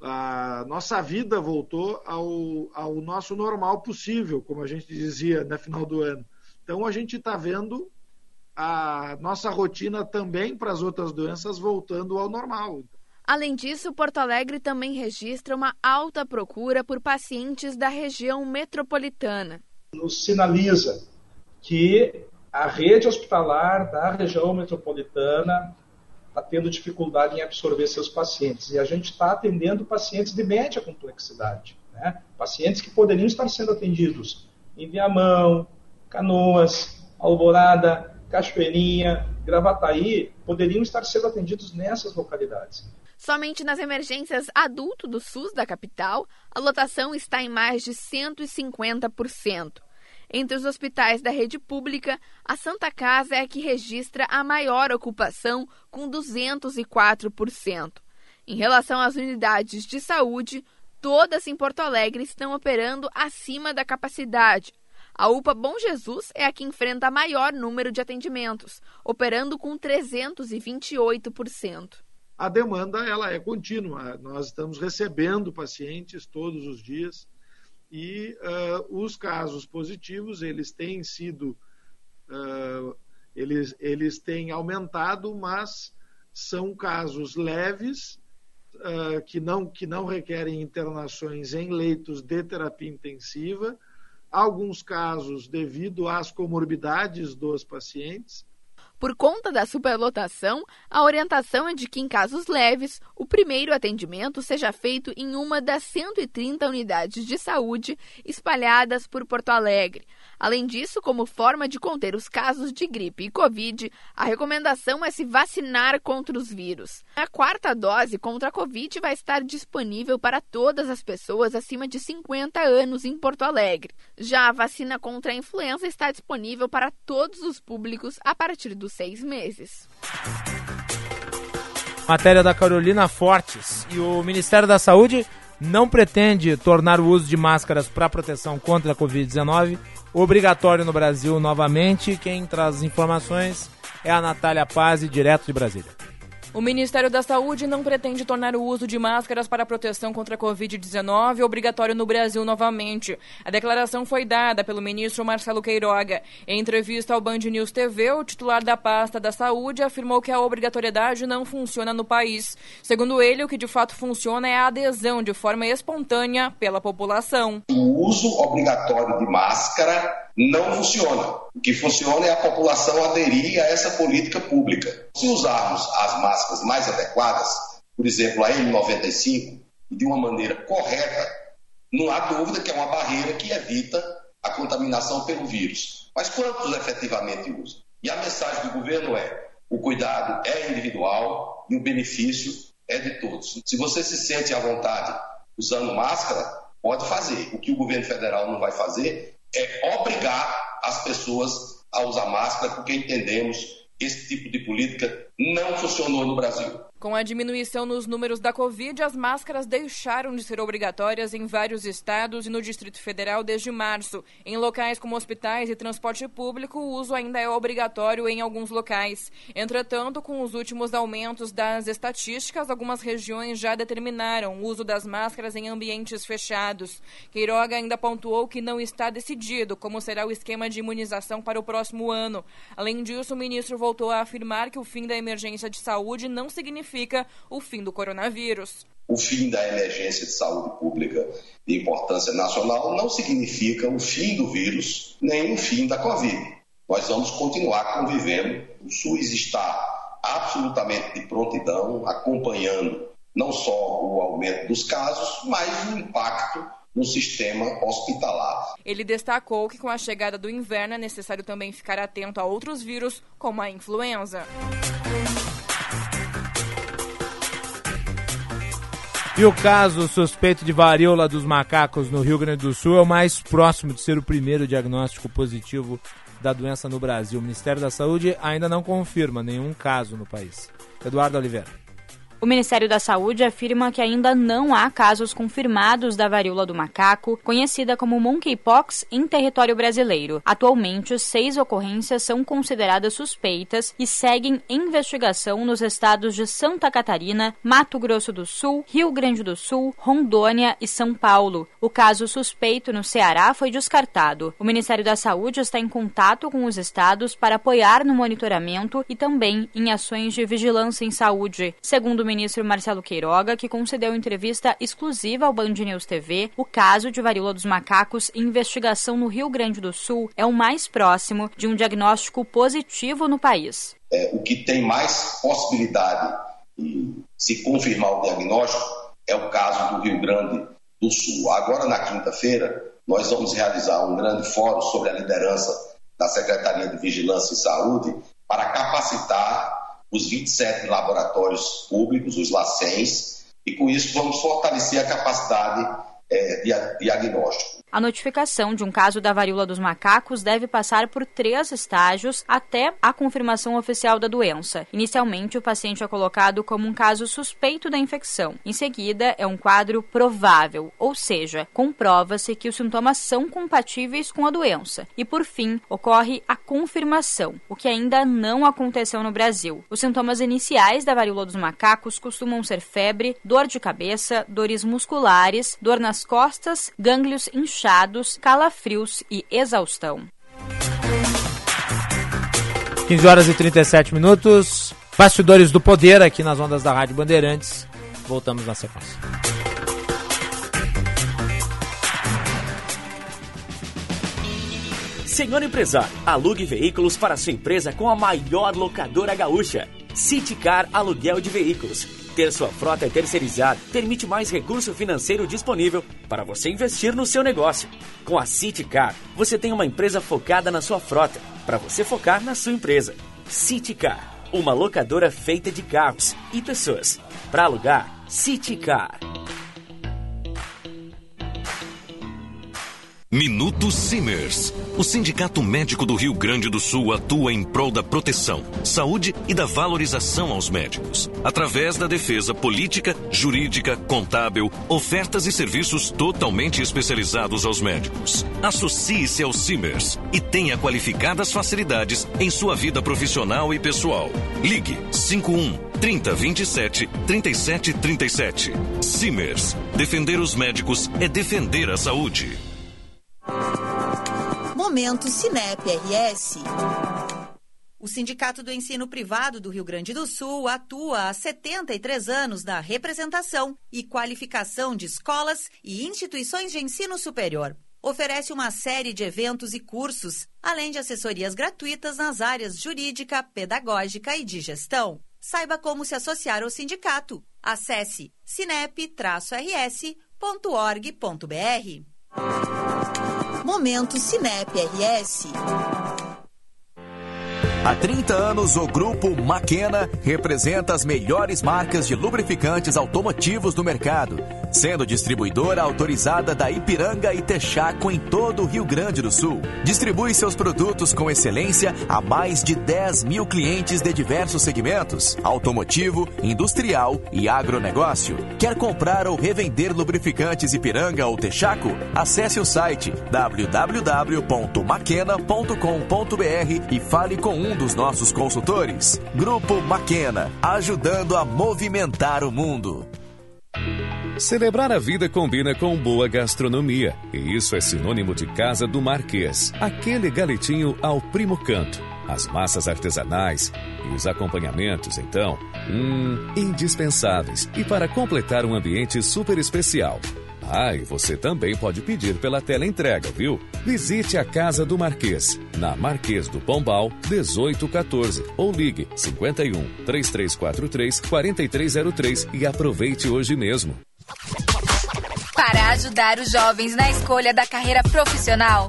a nossa vida voltou ao, ao nosso normal possível, como a gente dizia no final do ano. Então a gente está vendo a nossa rotina também para as outras doenças voltando ao normal. Além disso, Porto Alegre também registra uma alta procura por pacientes da região metropolitana. Nos sinaliza que a rede hospitalar da região metropolitana está tendo dificuldade em absorver seus pacientes. E a gente está atendendo pacientes de média complexidade, né? Pacientes que poderiam estar sendo atendidos em Viamão, Canoas, Alvorada, Cachoeirinha, Gravataí, poderiam estar sendo atendidos nessas localidades. Somente nas emergências adulto do SUS da capital, a lotação está em mais de cento e cinquenta por cento. Entre os hospitais da rede pública, a Santa Casa é a que registra a maior ocupação, com duzentos e quatro por cento. Em relação às unidades de saúde, todas em Porto Alegre estão operando acima da capacidade. A U P A Bom Jesus é a que enfrenta maior número de atendimentos, operando com trezentos e vinte e oito por cento. A demanda ela é contínua, nós estamos recebendo pacientes todos os dias e uh, os casos positivos eles têm sido, uh, eles, eles têm aumentado, mas são casos leves uh, que, não, que não requerem internações em leitos de terapia intensiva, alguns casos devido às comorbidades dos pacientes. Por conta da superlotação, a orientação é de que, em casos leves, o primeiro atendimento seja feito em uma das cento e trinta unidades de saúde espalhadas por Porto Alegre. Além disso, como forma de conter os casos de gripe e Covid, a recomendação é se vacinar contra os vírus. A quarta dose contra a Covid vai estar disponível para todas as pessoas acima de cinquenta anos em Porto Alegre. Já a vacina contra a influenza está disponível para todos os públicos a partir do seis meses. Matéria da Carolina Fortes. E o Ministério da Saúde não pretende tornar o uso de máscaras para proteção contra a covid dezenove obrigatório no Brasil novamente. Quem traz as informações é a Natália Pazzi, direto de Brasília. O Ministério da Saúde não pretende tornar o uso de máscaras para proteção contra a covid dezenove obrigatório no Brasil novamente. A declaração foi dada pelo ministro Marcelo Queiroga. Em entrevista ao Band News T V, o titular da pasta da Saúde afirmou que a obrigatoriedade não funciona no país. Segundo ele, o que de fato funciona é a adesão de forma espontânea pela população. O uso obrigatório de máscara não funciona. O que funciona é a população aderir a essa política pública. Se usarmos as máscaras mais adequadas, por exemplo, a N noventa e cinco, de uma maneira correta, não há dúvida que é uma barreira que evita a contaminação pelo vírus. Mas quantos efetivamente usam? E a mensagem do governo é: o cuidado é individual e o benefício é de todos. Se você se sente à vontade usando máscara, pode fazer. O que o governo federal não vai fazer é obrigar as pessoas a usar máscara, porque entendemos que esse tipo de política não funcionou no Brasil. Com a diminuição nos números da Covid, as máscaras deixaram de ser obrigatórias em vários estados e no Distrito Federal desde março. Em locais como hospitais e transporte público, o uso ainda é obrigatório em alguns locais. Entretanto, com os últimos aumentos das estatísticas, algumas regiões já determinaram o uso das máscaras em ambientes fechados. Queiroga ainda pontuou que não está decidido como será o esquema de imunização para o próximo ano. Além disso, o ministro voltou a afirmar que o fim da emergência de saúde não significa Significa o fim do coronavírus. O fim da emergência de saúde pública de importância nacional não significa o fim do vírus, nem o fim da Covid. Nós vamos continuar convivendo. O SUS está absolutamente de prontidão, acompanhando não só o aumento dos casos, mas o impacto no sistema hospitalar. Ele destacou que com a chegada do inverno é necessário também ficar atento a outros vírus, como a influenza. E o caso suspeito de varíola dos macacos no Rio Grande do Sul é o mais próximo de ser o primeiro diagnóstico positivo da doença no Brasil. O Ministério da Saúde ainda não confirma nenhum caso no país. Eduardo Oliveira. O Ministério da Saúde afirma que ainda não há casos confirmados da varíola do macaco, conhecida como monkeypox, em território brasileiro. Atualmente, seis ocorrências são consideradas suspeitas e seguem investigação nos estados de Santa Catarina, Mato Grosso do Sul, Rio Grande do Sul, Rondônia e São Paulo. O caso suspeito no Ceará foi descartado. O Ministério da Saúde está em contato com os estados para apoiar no monitoramento e também em ações de vigilância em saúde. Segundo o O ministro Marcelo Queiroga, que concedeu entrevista exclusiva ao Band News T V, o caso de varíola dos macacos em investigação no Rio Grande do Sul é o mais próximo de um diagnóstico positivo no país. É, o que tem mais possibilidade de se confirmar o diagnóstico é o caso do Rio Grande do Sul. Agora, na quinta-feira, nós vamos realizar um grande fórum sobre a liderança da Secretaria de Vigilância e Saúde para capacitar os vinte e sete laboratórios públicos, os LACENs, e com isso vamos fortalecer a capacidade é, de diagnóstico. A notificação de um caso da varíola dos macacos deve passar por três estágios até a confirmação oficial da doença. Inicialmente, o paciente é colocado como um caso suspeito da infecção. Em seguida, é um quadro provável, ou seja, comprova-se que os sintomas são compatíveis com a doença. E, por fim, ocorre a confirmação, o que ainda não aconteceu no Brasil. Os sintomas iniciais da varíola dos macacos costumam ser febre, dor de cabeça, dores musculares, dor nas costas, gânglios inchados, Inchados, calafrios e exaustão. quinze horas e trinta e sete minutos. Bastidores do Poder aqui nas ondas da Rádio Bandeirantes. Voltamos na sequência. Senhor empresário, alugue veículos para sua empresa com a maior locadora gaúcha. Citicar Aluguel de Veículos. Ter sua frota terceirizada permite mais recurso financeiro disponível para você investir no seu negócio. Com a Citicar, você tem uma empresa focada na sua frota, para você focar na sua empresa. Citicar, uma locadora feita de carros e pessoas. Para alugar, Citicar. Minuto Simers. O Sindicato Médico do Rio Grande do Sul atua em prol da proteção, saúde e da valorização aos médicos, através da defesa política, jurídica, contábil, ofertas e serviços totalmente especializados aos médicos. Associe-se ao Simers e tenha qualificadas facilidades em sua vida profissional e pessoal. Ligue cinco um, três zero dois sete, três sete três sete. Simers. Defender os médicos é defender a saúde. Momento Sinep R S. O Sindicato do Ensino Privado do Rio Grande do Sul atua há setenta e três anos na representação e qualificação de escolas e instituições de ensino superior. Oferece uma série de eventos e cursos, além de assessorias gratuitas nas áreas jurídica, pedagógica e de gestão. Saiba como se associar ao sindicato. Acesse sinep traço r s ponto org ponto b r. Momento Sinep R S. Há trinta anos, o Grupo Maquena representa as melhores marcas de lubrificantes automotivos do mercado. sendo distribuidora autorizada da Ipiranga e Texaco em todo o Rio Grande do Sul. Distribui seus produtos com excelência a mais de dez mil clientes de diversos segmentos, automotivo, industrial e agronegócio. Quer comprar ou revender lubrificantes Ipiranga ou Texaco? Acesse o site w w w ponto maquena ponto com ponto b r e fale com um dos nossos consultores. Grupo Maquena, ajudando a movimentar o mundo. Celebrar a vida combina com boa gastronomia, e isso é sinônimo de Casa do Marquês, aquele galetinho ao primo canto. As massas artesanais e os acompanhamentos, então, hum, indispensáveis e para completar um ambiente super especial. Ah, e você também pode pedir pela teleentrega, viu? Visite a Casa do Marquês, na Marquês do Pombal, dezoito catorze, ou ligue cinquenta e um, três três quatro três, quatro três zero três e aproveite hoje mesmo. Para ajudar os jovens na escolha da carreira profissional,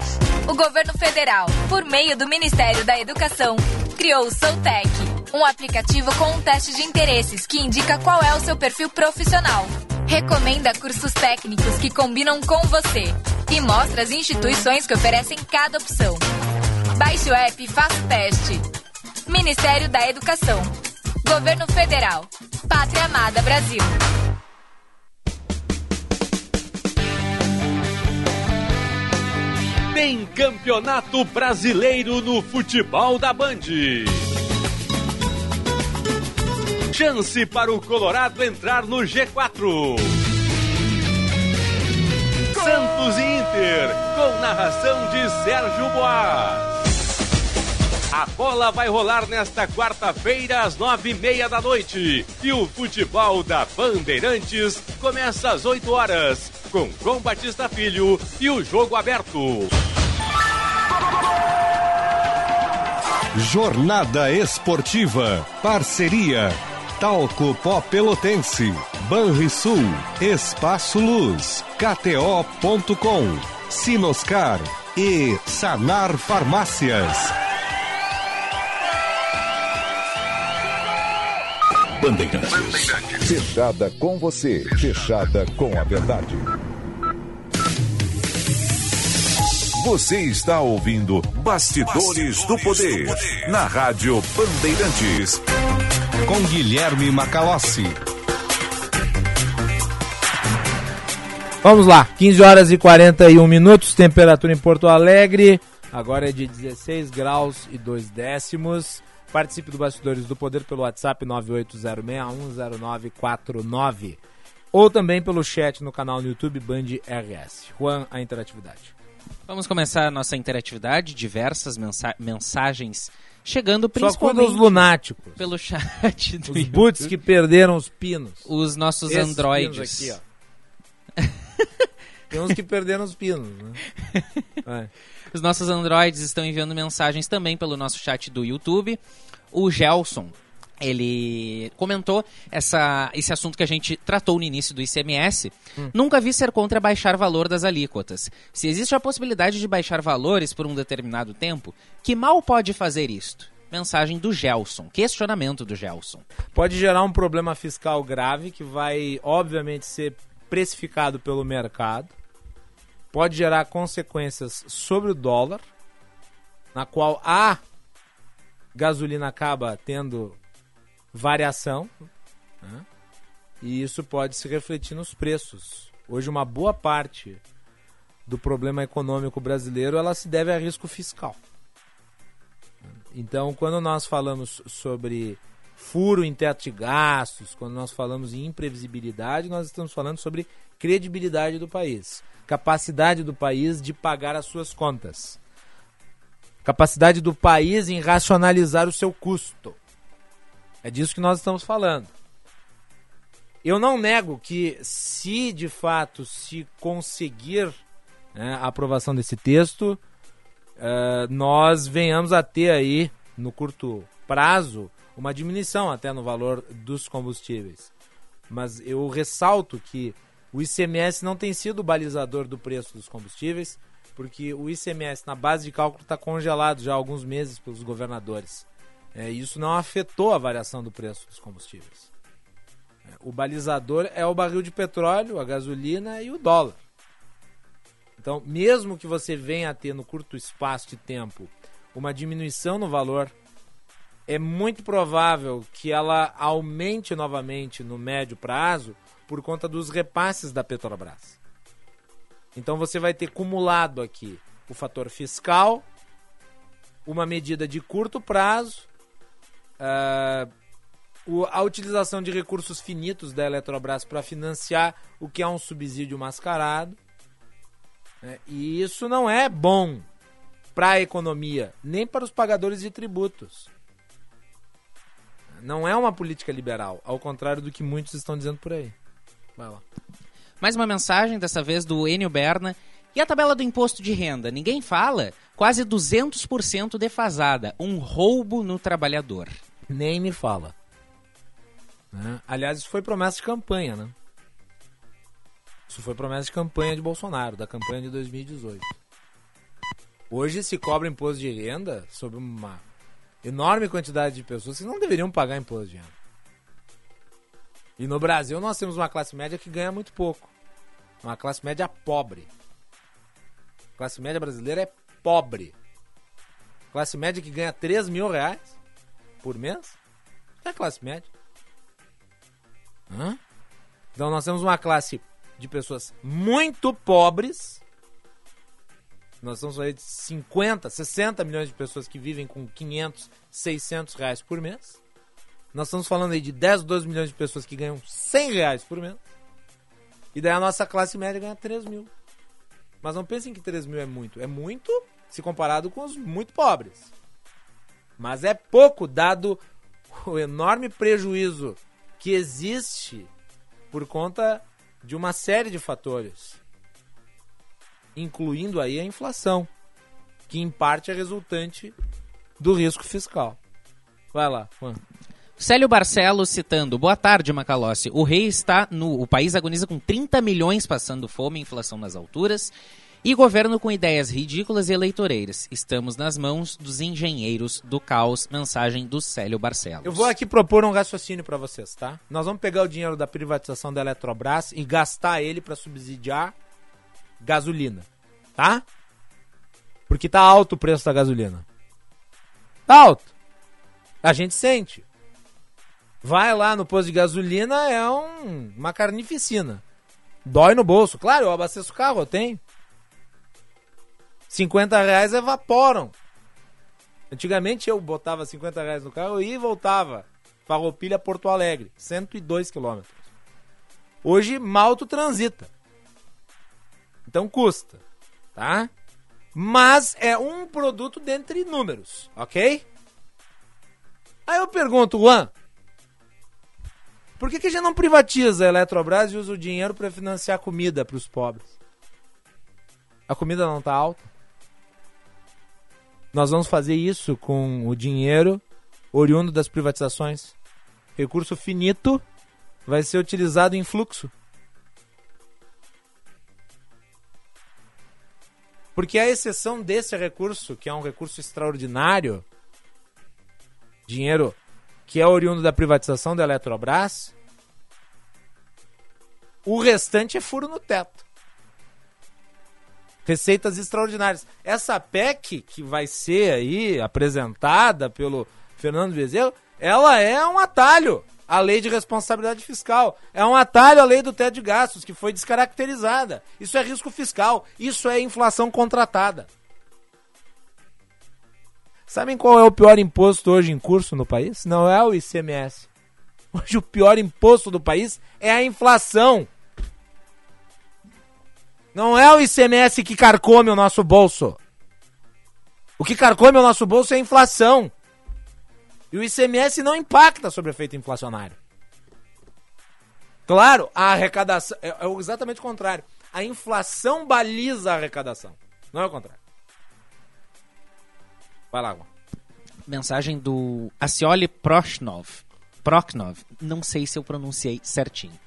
o governo federal, por meio do Ministério da Educação, criou o Soutec, um aplicativo com um teste de interesses que indica qual é o seu perfil profissional. Recomenda cursos técnicos que combinam com você e mostra as instituições que oferecem cada opção. Baixe o app e faça o teste. Ministério da Educação, Governo Federal, Pátria Amada Brasil. Tem Campeonato Brasileiro no futebol da Band. Chance para o Colorado entrar no G quatro. Santos e Inter, com narração de Sérgio Boas. A bola vai rolar nesta quarta-feira às nove e meia da noite. E o futebol da Bandeirantes começa às oito horas, com João Batista Filho e o jogo aberto. Jornada Esportiva, parceria Talco Pó Pelotense, Banrisul, Espaço Luz, K T O ponto com, Sinoscar e Sanar Farmácias. Bandeirantes. Fechada com você, fechada com a verdade. Você está ouvindo Bastidores, Bastidores do, Poder, do Poder, na Rádio Bandeirantes, com Guilherme Macalossi. Vamos lá, quinze horas e quarenta e um minutos, temperatura em Porto Alegre, agora é de dezesseis graus e dois décimos. Participe do Bastidores do Poder pelo WhatsApp nove oito zero seis um zero nove quatro nove ou também pelo chat no canal no YouTube Band R S. Juan, a interatividade. Vamos começar a nossa interatividade, diversas mensa- mensagens chegando principalmente... Só quando os lunáticos. Pelo chat do Os boots que perderam os pinos. Os nossos Esses androides. Pinos aqui, ó. Tem uns que perderam os pinos, né? Vai. Os nossos androides estão enviando mensagens também pelo nosso chat do YouTube. O Gelson, ele comentou essa, esse assunto que a gente tratou no início do I C M S. Hum. Nunca vi ser contra baixar valor das alíquotas. Se existe a possibilidade de baixar valores por um determinado tempo, que mal pode fazer isto? Mensagem do Gelson, questionamento do Gelson. Pode gerar um problema fiscal grave que vai, obviamente, ser precificado pelo mercado. Pode gerar consequências sobre o dólar, na qual a gasolina acaba tendo variação, né? E isso pode se refletir nos preços. Hoje, uma boa parte do problema econômico brasileiro ela se deve a risco fiscal. Então, quando nós falamos sobre furo em teto de gastos, quando nós falamos em imprevisibilidade, nós estamos falando sobre credibilidade do país, capacidade do país de pagar as suas contas, capacidade do país em racionalizar o seu custo. É disso que nós estamos falando. Eu não nego que, se de fato se conseguir, né, a aprovação desse texto, uh, nós venhamos a ter aí, no curto prazo, uma diminuição até no valor dos combustíveis. Mas eu ressalto que o I C M S não tem sido o balizador do preço dos combustíveis, porque o I C M S na base de cálculo está congelado já há alguns meses pelos governadores. É, isso não afetou a variação do preço dos combustíveis. O balizador é o barril de petróleo, a gasolina e o dólar. Então, mesmo que você venha a ter no curto espaço de tempo uma diminuição no valor, é muito provável que ela aumente novamente no médio prazo por conta dos repasses da Petrobras. Então você vai ter acumulado aqui o fator fiscal, uma medida de curto prazo, a utilização de recursos finitos da Eletrobras para financiar o que é um subsídio mascarado. E isso não é bom para a economia, nem para os pagadores de tributos. Não é uma política liberal, ao contrário do que muitos estão dizendo por aí. Vai lá. Mais uma mensagem, dessa vez do Enio Berna. E a tabela do imposto de renda? Ninguém fala? Quase duzentos por cento defasada. Um roubo no trabalhador. Nem me fala. Né? Aliás, isso foi promessa de campanha, né? Isso foi promessa de campanha de Bolsonaro, da campanha de dois mil e dezoito. Hoje se cobra imposto de renda sobre uma enorme quantidade de pessoas que não deveriam pagar imposto de renda. E no Brasil nós temos uma classe média que ganha muito pouco. Uma classe média pobre. A classe média brasileira é pobre. A classe média que ganha três mil reais por mês é a classe média. Hã? Então nós temos uma classe de pessoas muito pobres. Nós estamos falando de cinquenta, sessenta milhões de pessoas que vivem com quinhentos, seiscentos reais por mês. Nós estamos falando aí de dez, doze milhões de pessoas que ganham cem reais por mês. E daí a nossa classe média ganha três mil. Mas não pensem que três mil é muito. É muito se comparado com os muito pobres. Mas é pouco dado o enorme prejuízo que existe por conta de uma série de fatores. Incluindo aí a inflação, que em parte é resultante do risco fiscal. Vai lá, Juan. Célio Barcelos citando, boa tarde, Macalossi. O rei está no... O país agoniza com trinta milhões passando fome, inflação nas alturas e governo com ideias ridículas e eleitoreiras. Estamos nas mãos dos engenheiros do caos. Mensagem do Célio Barcelos. Eu vou aqui propor um raciocínio para vocês, tá? Nós vamos pegar o dinheiro da privatização da Eletrobras e gastar ele para subsidiar gasolina, tá? Porque tá alto o preço da gasolina. Tá alto. A gente sente. Vai lá no posto de gasolina, é um, uma carnificina. Dói no bolso. Claro, eu abasteço o carro, eu tenho. cinquenta reais evaporam. Antigamente eu botava cinquenta reais no carro e voltava. Farroupilha, Porto Alegre, cento e dois quilômetros. Hoje, mal tu transita. Então custa, tá? Mas é um produto dentre inúmeros, ok? Aí eu pergunto, Juan... Por que que a gente não privatiza a Eletrobras e usa o dinheiro para financiar comida para os pobres? A comida não está alta? Nós vamos fazer isso com o dinheiro oriundo das privatizações. Recurso finito vai ser utilizado em fluxo. Porque a exceção desse recurso, que é um recurso extraordinário, dinheiro... que é oriundo da privatização da Eletrobras, o restante é furo no teto. Receitas extraordinárias. Essa P E C que vai ser aí apresentada pelo Fernando Bezerra, ela é um atalho à lei de responsabilidade fiscal. É um atalho à lei do teto de gastos, que foi descaracterizada. Isso é risco fiscal. Isso é inflação contratada. Sabem qual é o pior imposto hoje em curso no país? Não é o I C M S. Hoje o pior imposto do país é a inflação. Não é o I C M S que carcome o nosso bolso. O que carcome o nosso bolso é a inflação. E o I C M S não impacta sobre o efeito inflacionário. Claro, a arrecadação... É exatamente o contrário. A inflação baliza a arrecadação. Não é o contrário. Vai lá, Juan. Mensagem do Acioli Prochnov. Prochnov. Não sei se eu pronunciei certinho.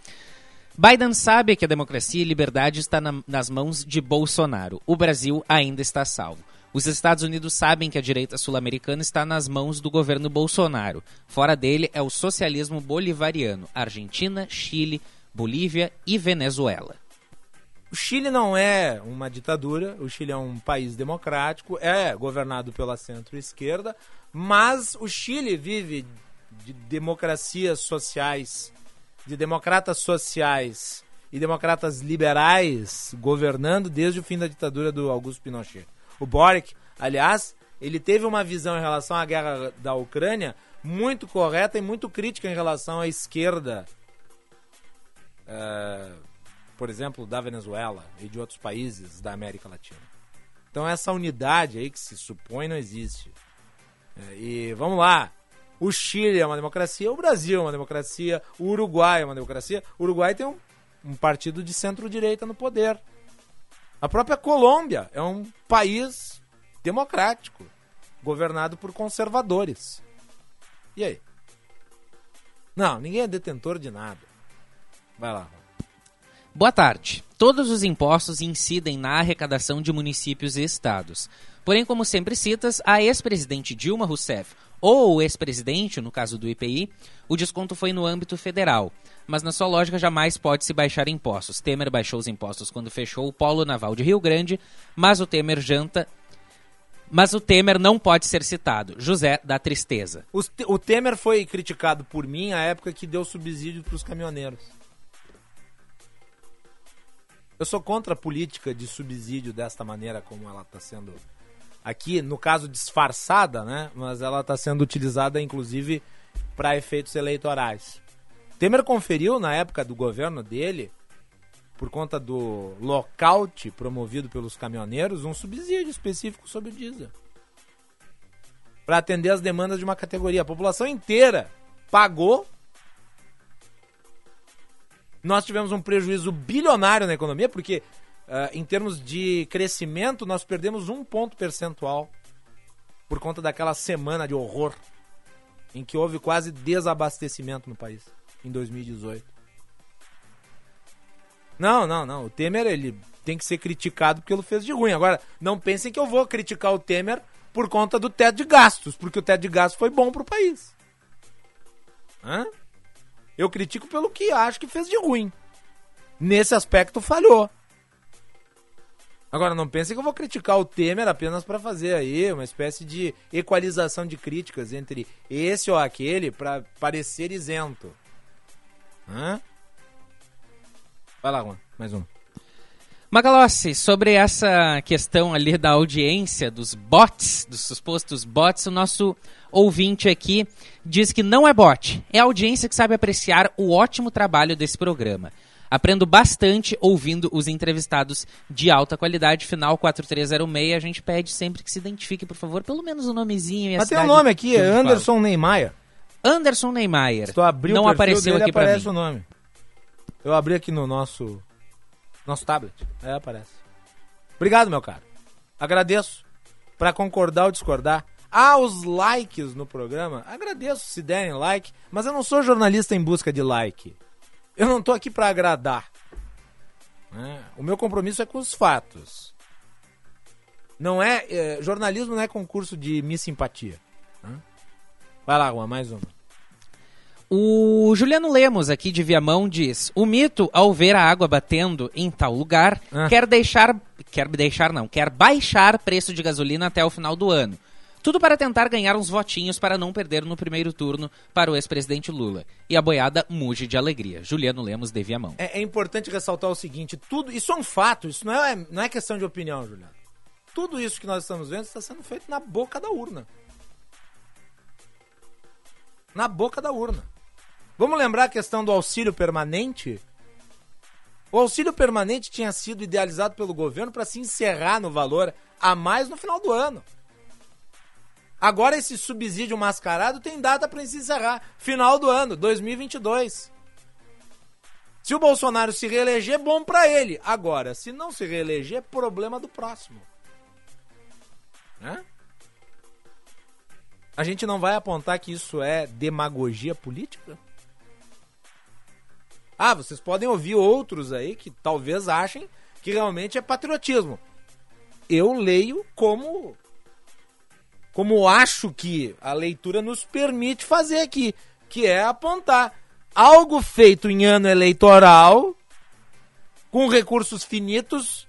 Biden sabe que a democracia e liberdade está na, nas mãos de Bolsonaro. O Brasil ainda está salvo. Os Estados Unidos sabem que a direita sul-americana está nas mãos do governo Bolsonaro. Fora dele é o socialismo bolivariano, Argentina, Chile, Bolívia e Venezuela. O Chile não é uma ditadura, o Chile é um país democrático, é governado pela centro-esquerda, mas o Chile vive de democracias sociais, de democratas sociais e democratas liberais governando desde o fim da ditadura do Augusto Pinochet. O Boric, aliás, ele teve uma visão em relação à guerra da Ucrânia muito correta e muito crítica em relação à esquerda, uh, por exemplo, da Venezuela e de outros países da América Latina. Então essa unidade aí que se supõe não existe. E vamos lá, o Chile é uma democracia, o Brasil é uma democracia, o Uruguai é uma democracia. O Uruguai tem um, um partido de centro-direita no poder. A própria Colômbia é um país democrático, governado por conservadores. E aí? Não, ninguém é detentor de nada. Vai lá. Boa tarde. Todos os impostos incidem na arrecadação de municípios e estados. Porém, como sempre citas, a ex-presidente Dilma Rousseff ou o ex-presidente, no caso do I P I, o desconto foi no âmbito federal. Mas na sua lógica jamais pode-se baixar impostos. Temer baixou os impostos quando fechou o polo naval de Rio Grande, mas o Temer janta... Mas o Temer não pode ser citado. José da Tristeza. O, te... o Temer foi criticado por mim na época que deu subsídio para os caminhoneiros. Eu sou contra a política de subsídio desta maneira como ela está sendo... Aqui, no caso, disfarçada, né? Mas ela está sendo utilizada, inclusive, para efeitos eleitorais. Temer conferiu, na época do governo dele, por conta do lockout promovido pelos caminhoneiros, um subsídio específico sobre o diesel, para atender as demandas de uma categoria. A população inteira pagou. Nós tivemos um prejuízo bilionário na economia, porque... Uh, em termos de crescimento, nós perdemos um ponto percentual por conta daquela semana de horror em que houve quase desabastecimento no país, em dois mil e dezoito. Não, não, não. O Temer, ele tem que ser criticado porque ele fez de ruim. Agora, não pensem que eu vou criticar o Temer por conta do teto de gastos, porque o teto de gastos foi bom pro país. Hã? Eu critico pelo que acho que fez de ruim. Nesse aspecto, falhou. Agora, não pensem que eu vou criticar o Temer apenas para fazer aí uma espécie de equalização de críticas entre esse ou aquele para parecer isento. Hã? Vai lá, Juan. Mais um. Macalossi, sobre essa questão ali da audiência, dos bots, dos supostos bots, o nosso ouvinte aqui diz que não é bot. É a audiência que sabe apreciar o ótimo trabalho desse programa. Aprendo bastante ouvindo os entrevistados de alta qualidade. Final quatro três zero seis. A gente pede sempre que se identifique, por favor, pelo menos o nomezinho. E mas tem um nome aqui, é Anderson Neymar. Anderson Neymar. Não apareceu aqui para mim. O nome. Eu abri aqui no nosso, nosso tablet. É, aparece. Obrigado, meu caro. Agradeço. Para concordar ou discordar. Ah, os likes no programa. Agradeço se derem like. Mas eu não sou jornalista em busca de like. Eu não tô aqui para agradar. Né? O meu compromisso é com os fatos. Não é, é jornalismo não é concurso de Miss Simpatia. Né? Vai lá, Juan, mais uma. O Juliano Lemos, aqui de Viamão, diz: o mito, ao ver a água batendo em tal lugar, ah. quer deixar... Quer deixar não, quer baixar preço de gasolina até o final do ano. Tudo para tentar ganhar uns votinhos para não perder no primeiro turno para o ex-presidente Lula. E a boiada muge de alegria. Juliano Lemos de Viamão. É, é importante ressaltar o seguinte, tudo, isso é um fato, isso não é, não é questão de opinião, Juliano. Tudo isso que nós estamos vendo está sendo feito na boca da urna. Na boca da urna. Vamos lembrar a questão do auxílio permanente? O auxílio permanente tinha sido idealizado pelo governo para se encerrar no valor a mais no final do ano. Agora esse subsídio mascarado tem data para se encerrar. Final do ano, dois mil e vinte e dois. Se o Bolsonaro se reeleger, bom para ele. Agora, se não se reeleger, problema do próximo. Né? A gente não vai apontar que isso é demagogia política? Ah, vocês podem ouvir outros aí que talvez achem que realmente é patriotismo. eu leio como, como acho que a leitura nos permite fazer aqui, que é apontar algo feito em ano eleitoral, com recursos finitos,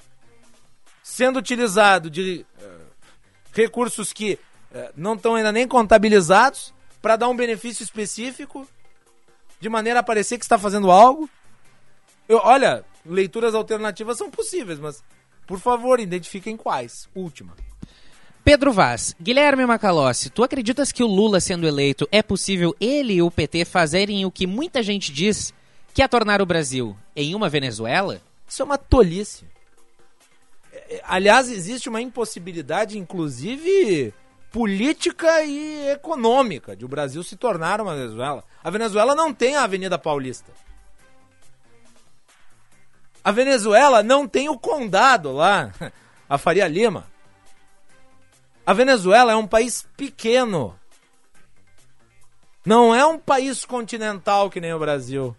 sendo utilizado de recursos que não estão ainda nem contabilizados, para dar um benefício específico, de maneira a parecer que está fazendo algo. Eu, olha, leituras alternativas são possíveis, mas, por favor, identifiquem quais. Última. Pedro Vaz, Guilherme Macalossi, tu acreditas que o Lula sendo eleito é possível ele e o P T fazerem o que muita gente diz que é tornar o Brasil em uma Venezuela? Isso é uma tolice. Aliás, existe uma impossibilidade, inclusive, política e econômica de o Brasil se tornar uma Venezuela. A Venezuela não tem a Avenida Paulista. A Venezuela não tem o condado lá, a Faria Lima. A Venezuela é um país pequeno. Não é um país continental que nem o Brasil.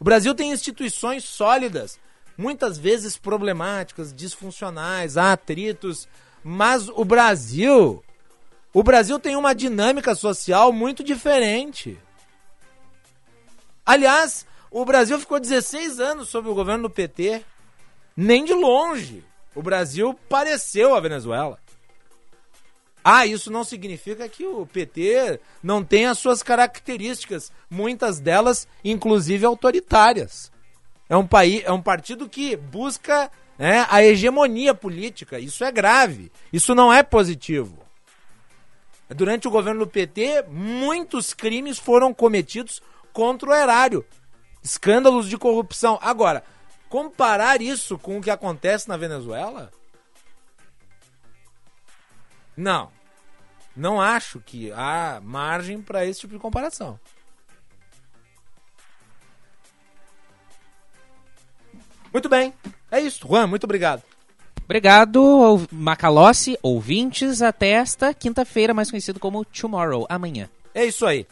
O Brasil tem instituições sólidas, muitas vezes problemáticas, disfuncionais, há atritos, mas o Brasil, o Brasil tem uma dinâmica social muito diferente. Aliás, o Brasil ficou dezesseis anos sob o governo do P T. Nem de longe o Brasil pareceu a Venezuela. Ah, isso não significa que o P T não tenha as suas características, muitas delas, inclusive, autoritárias. É um, país, é um partido que busca, né, a hegemonia política. Isso é grave. Isso não é positivo. Durante o governo do P T, muitos crimes foram cometidos contra o erário. Escândalos de corrupção. Agora, comparar isso com o que acontece na Venezuela? Não. Não acho que há margem para esse tipo de comparação. Muito bem. É isso. Juan, muito obrigado. Obrigado, Macalossi, ouvintes. Até esta quinta-feira, mais conhecido como Tomorrow, amanhã. É isso aí.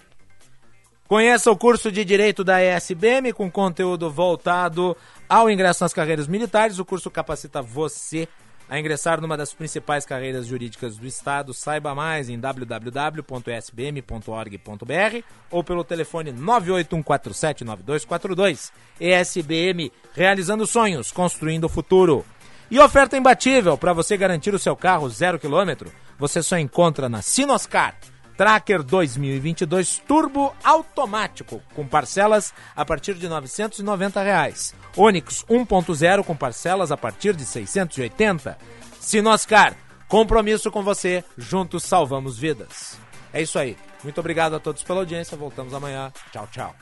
Conheça o curso de Direito da E S B M com conteúdo voltado ao ingresso nas carreiras militares. O curso capacita você a ingressar numa das principais carreiras jurídicas do Estado. Saiba mais em w w w ponto e s b m ponto org ponto b r ou pelo telefone nove oito um quatro sete nove dois quatro dois. E S B M, realizando sonhos, construindo o futuro. E oferta imbatível para você garantir o seu carro zero quilômetro. Você só encontra na Sinoscar. Tracker dois mil e vinte e dois Turbo Automático, com parcelas a partir de novecentos e noventa reais. Onix um ponto zero com parcelas a partir de seiscentos e oitenta reais. Sinoscar, compromisso com você, juntos salvamos vidas. É isso aí. Muito obrigado a todos pela audiência. Voltamos amanhã. Tchau, tchau.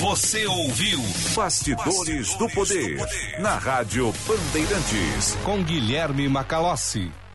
Você ouviu Bastidores do Poder, na Rádio Bandeirantes, com Guilherme Macalossi.